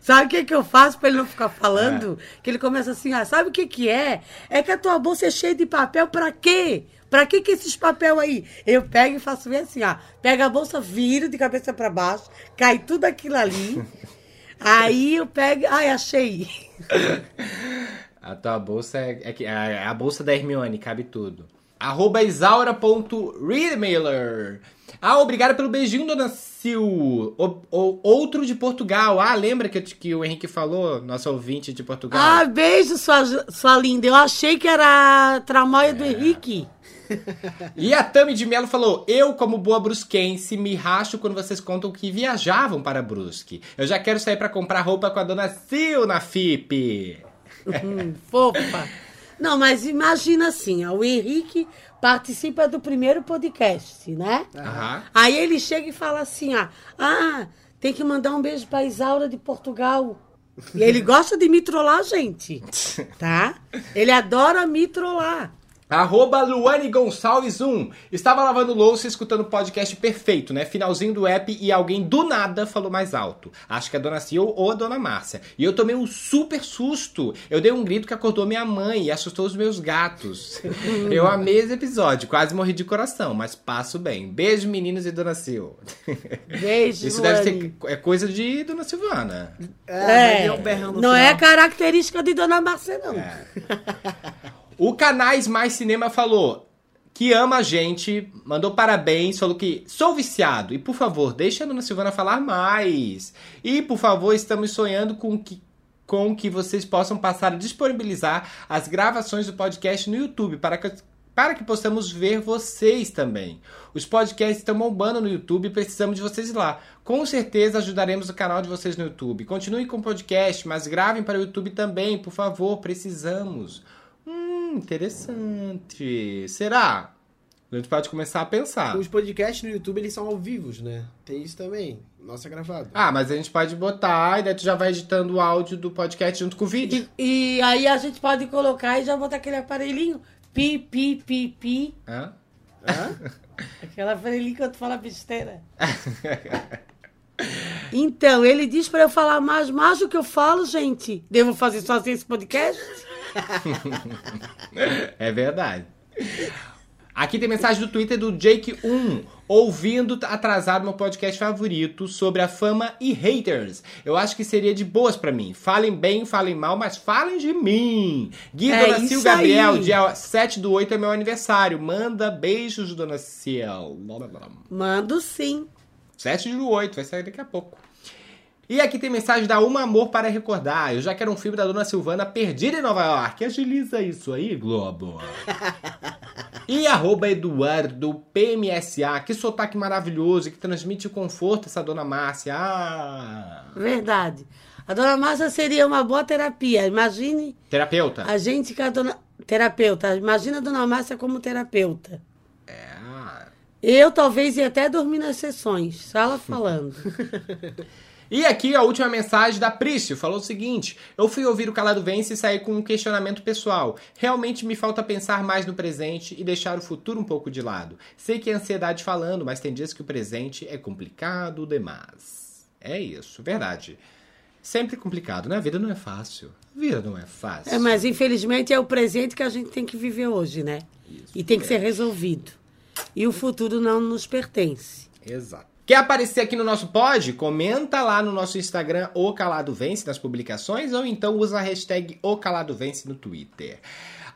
Sabe o que que eu faço pra ele não ficar falando? Que ele começa assim, ó, sabe o que que é? É que a tua bolsa é cheia de papel, pra quê? Pra que esses papel aí? Eu pego e faço bem assim, ó, pega a bolsa, viro de cabeça pra baixo, cai tudo aquilo ali, aí eu pego, ai, achei. A tua bolsa é a bolsa da Hermione, cabe tudo. @isaura.readmailer. Ah, obrigado pelo beijinho, dona Sil. Outro de Portugal. Ah, lembra que o Henrique falou? Nosso ouvinte de Portugal. Ah, beijo, sua linda. Eu achei que era a tramóia do Henrique. E a Tami de Melo falou, eu, como boa brusquense, me racho quando vocês contam que viajavam para Brusque. Eu já quero sair para comprar roupa com a dona Sil na FIP. Fofa. Não, mas imagina assim, ó, o Henrique participa do primeiro podcast, né? Uhum. Aí ele chega e fala assim, ó, ah, tem que mandar um beijo pra Isaura de Portugal. E ele gosta de me trollar, gente, tá? Ele adora me trollar. @LuaneGonçalves1. Estava lavando louça e escutando o podcast perfeito, né? Finalzinho do app e alguém do nada falou mais alto. Acho que a dona Sil ou a dona Márcia. E eu tomei um super susto. Eu dei um grito que acordou minha mãe e assustou os meus gatos. Eu amei esse episódio. Quase morri de coração, mas passo bem. Beijo, meninos e dona Sil. Beijo, isso Luane. Deve ser coisa de dona Silvana. Não é característica de dona Márcia, não. O Canais Mais Cinema falou que ama a gente, mandou parabéns, falou que sou viciado. E, por favor, deixa a dona Silvana falar mais. E, por favor, estamos sonhando com que vocês possam passar a disponibilizar as gravações do podcast no YouTube para que possamos ver vocês também. Os podcasts estão bombando no YouTube e precisamos de vocês lá. Com certeza ajudaremos o canal de vocês no YouTube. Continuem com o podcast, mas gravem para o YouTube também, por favor, precisamos. Interessante. Será? A gente pode começar a pensar. Os podcasts no YouTube, eles são ao vivo, né? Tem isso também. Nossa, é gravado. Ah, mas a gente pode botar e daí tu já vai editando o áudio do podcast junto com o vídeo. E aí a gente pode colocar e já botar aquele aparelhinho. Pi. Hã? Aquele aparelhinho que eu falo besteira. Então, ele diz pra eu falar mais do que eu falo, gente. Devo fazer sozinho esse podcast? É verdade. Aqui tem mensagem do Twitter do Jake1. Ouvindo atrasado meu podcast favorito sobre a fama e haters. Eu acho que seria de boas pra mim. Falem bem, falem mal, mas falem de mim. Gui, Dona Sil Gabriel, aí. Dia 7/8 é meu aniversário. Manda beijos, Dona Sil. Mando sim. 7/8, vai sair daqui a pouco. E aqui tem mensagem da Um Amor para recordar. Eu já quero um filme da dona Silvana Perdida em Nova York. Agiliza isso aí, Globo. E arroba Eduardo PMSA. Que sotaque maravilhoso, que transmite o conforto essa dona Márcia. Ah. Verdade. A dona Márcia seria uma boa terapia, imagine... Terapeuta. A gente que a dona... Terapeuta. Imagina a dona Márcia como terapeuta. É... Eu talvez ia até dormir nas sessões, só ela falando. E aqui a última mensagem da Prício, falou o seguinte: eu fui ouvir o Calado Vence e saí com um questionamento pessoal. Realmente me falta pensar mais no presente e deixar o futuro um pouco de lado. Sei que é ansiedade falando, mas tem dias que o presente é complicado demais. É isso, verdade. Sempre complicado, né? A vida não é fácil. A vida não é fácil. É, mas infelizmente é o presente que a gente tem que viver hoje, né? Isso, e tem que ser resolvido. E o futuro não nos pertence. Exato. Quer aparecer aqui no nosso pod? Comenta lá no nosso Instagram, O Calado Vence, nas publicações, ou então usa a hashtag O Calado Vence no Twitter.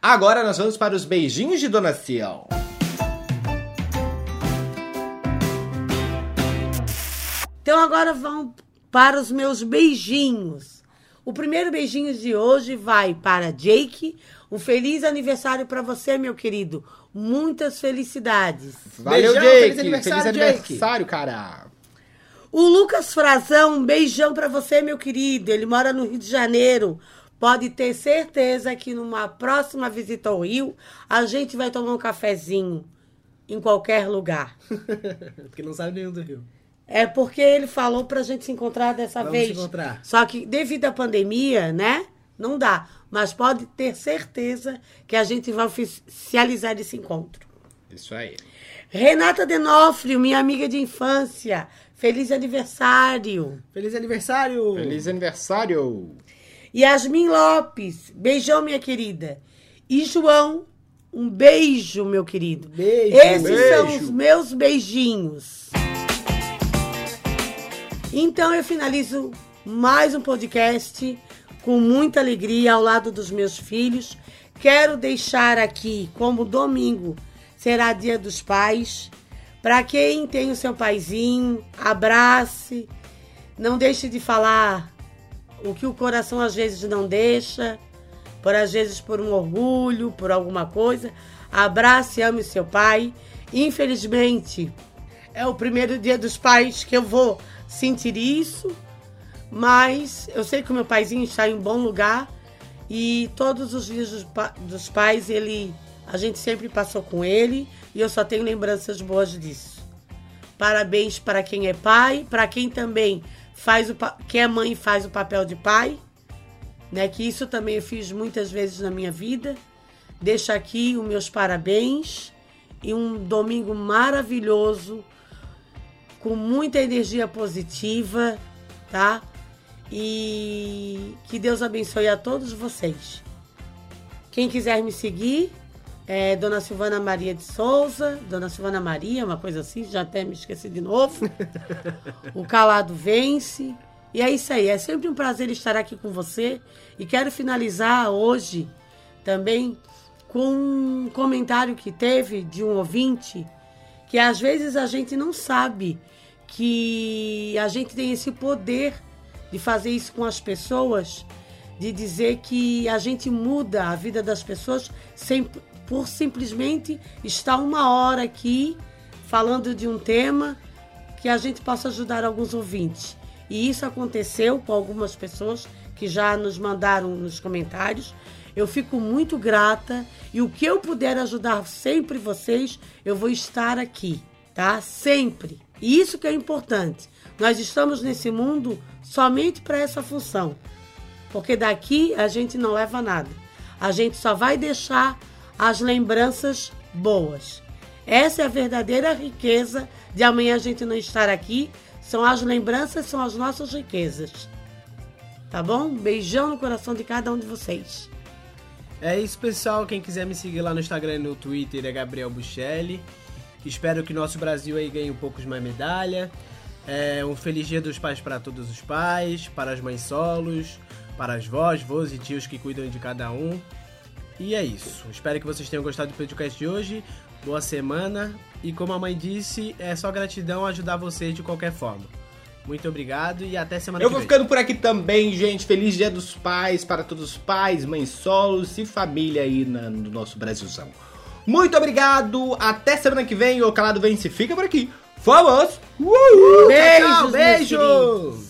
Agora nós vamos para os beijinhos de Dona Ciel. Então agora vão para os meus beijinhos. O primeiro beijinho de hoje vai para Jake. Um feliz aniversário para você, meu querido. Muitas felicidades. Valeu, beijão, Jake. Feliz aniversário, cara. O Lucas Frazão, um beijão para você, meu querido. Ele mora no Rio de Janeiro. Pode ter certeza que numa próxima visita ao Rio, a gente vai tomar um cafezinho em qualquer lugar. Porque não sabe nenhum do Rio. É porque ele falou pra gente se encontrar dessa vez. Vamos se encontrar. Só que devido à pandemia, né? Não dá. Mas pode ter certeza que a gente vai oficializar esse encontro. Isso aí. Renata Denofrio, minha amiga de infância. Feliz aniversário. Feliz aniversário. Feliz aniversário. Yasmin Lopes. Beijão, minha querida. E João, um beijo, meu querido. Beijo. Esses são os meus beijinhos. Então, eu finalizo mais um podcast com muita alegria ao lado dos meus filhos. Quero deixar aqui, como domingo será Dia dos Pais, para quem tem o seu paizinho, abrace, não deixe de falar o que o coração às vezes não deixa, por às vezes por um orgulho, por alguma coisa. Abrace e ame seu pai. Infelizmente, é o primeiro Dia dos Pais que eu vou sentir isso, mas eu sei que o meu paizinho está em um bom lugar e todos os dias dos pais a gente sempre passou com ele e eu só tenho lembranças boas disso. Parabéns para quem é pai, para quem também que é mãe e faz o papel de pai, né? Que isso também eu fiz muitas vezes na minha vida. Deixo aqui os meus parabéns e um domingo maravilhoso, com muita energia positiva, tá? E que Deus abençoe a todos vocês. Quem quiser me seguir, é Dona Silvana Maria de Souza, Dona Silvana Maria, uma coisa assim, já até me esqueci de novo. O Calado Vence. E é isso aí, é sempre um prazer estar aqui com você. E quero finalizar hoje também com um comentário que teve de um ouvinte, que às vezes a gente não sabe que a gente tem esse poder de fazer isso com as pessoas, de dizer que a gente muda a vida das pessoas por simplesmente estar uma hora aqui falando de um tema que a gente possa ajudar alguns ouvintes. E isso aconteceu com algumas pessoas que já nos mandaram nos comentários. Eu fico muito grata e o que eu puder ajudar sempre vocês, eu vou estar aqui, tá? Sempre. E isso que é importante. Nós estamos nesse mundo somente para essa função, porque daqui a gente não leva nada. A gente só vai deixar as lembranças boas. Essa é a verdadeira riqueza de amanhã a gente não estar aqui. São as lembranças, são as nossas riquezas. Tá bom? Beijão no coração de cada um de vocês. É isso, pessoal. Quem quiser me seguir lá no Instagram e no Twitter é Gabriel Buchelli. Espero que o nosso Brasil aí ganhe um pouco de mais medalha. Um feliz Dia dos Pais para todos os pais, para as mães solos, para as vós, vós e tios que cuidam de cada um. E é isso. Espero que vocês tenham gostado do podcast de hoje. Boa semana. E como a mãe disse, é só gratidão ajudar vocês de qualquer forma. Muito obrigado e até semana que vem. Eu vou ficando por aqui também, gente. Feliz Dia dos Pais para todos os pais, mães solos e família aí no nosso Brasilzão. Muito obrigado, até semana que vem. O Calado Vence fica por aqui. Fomos! Beijos!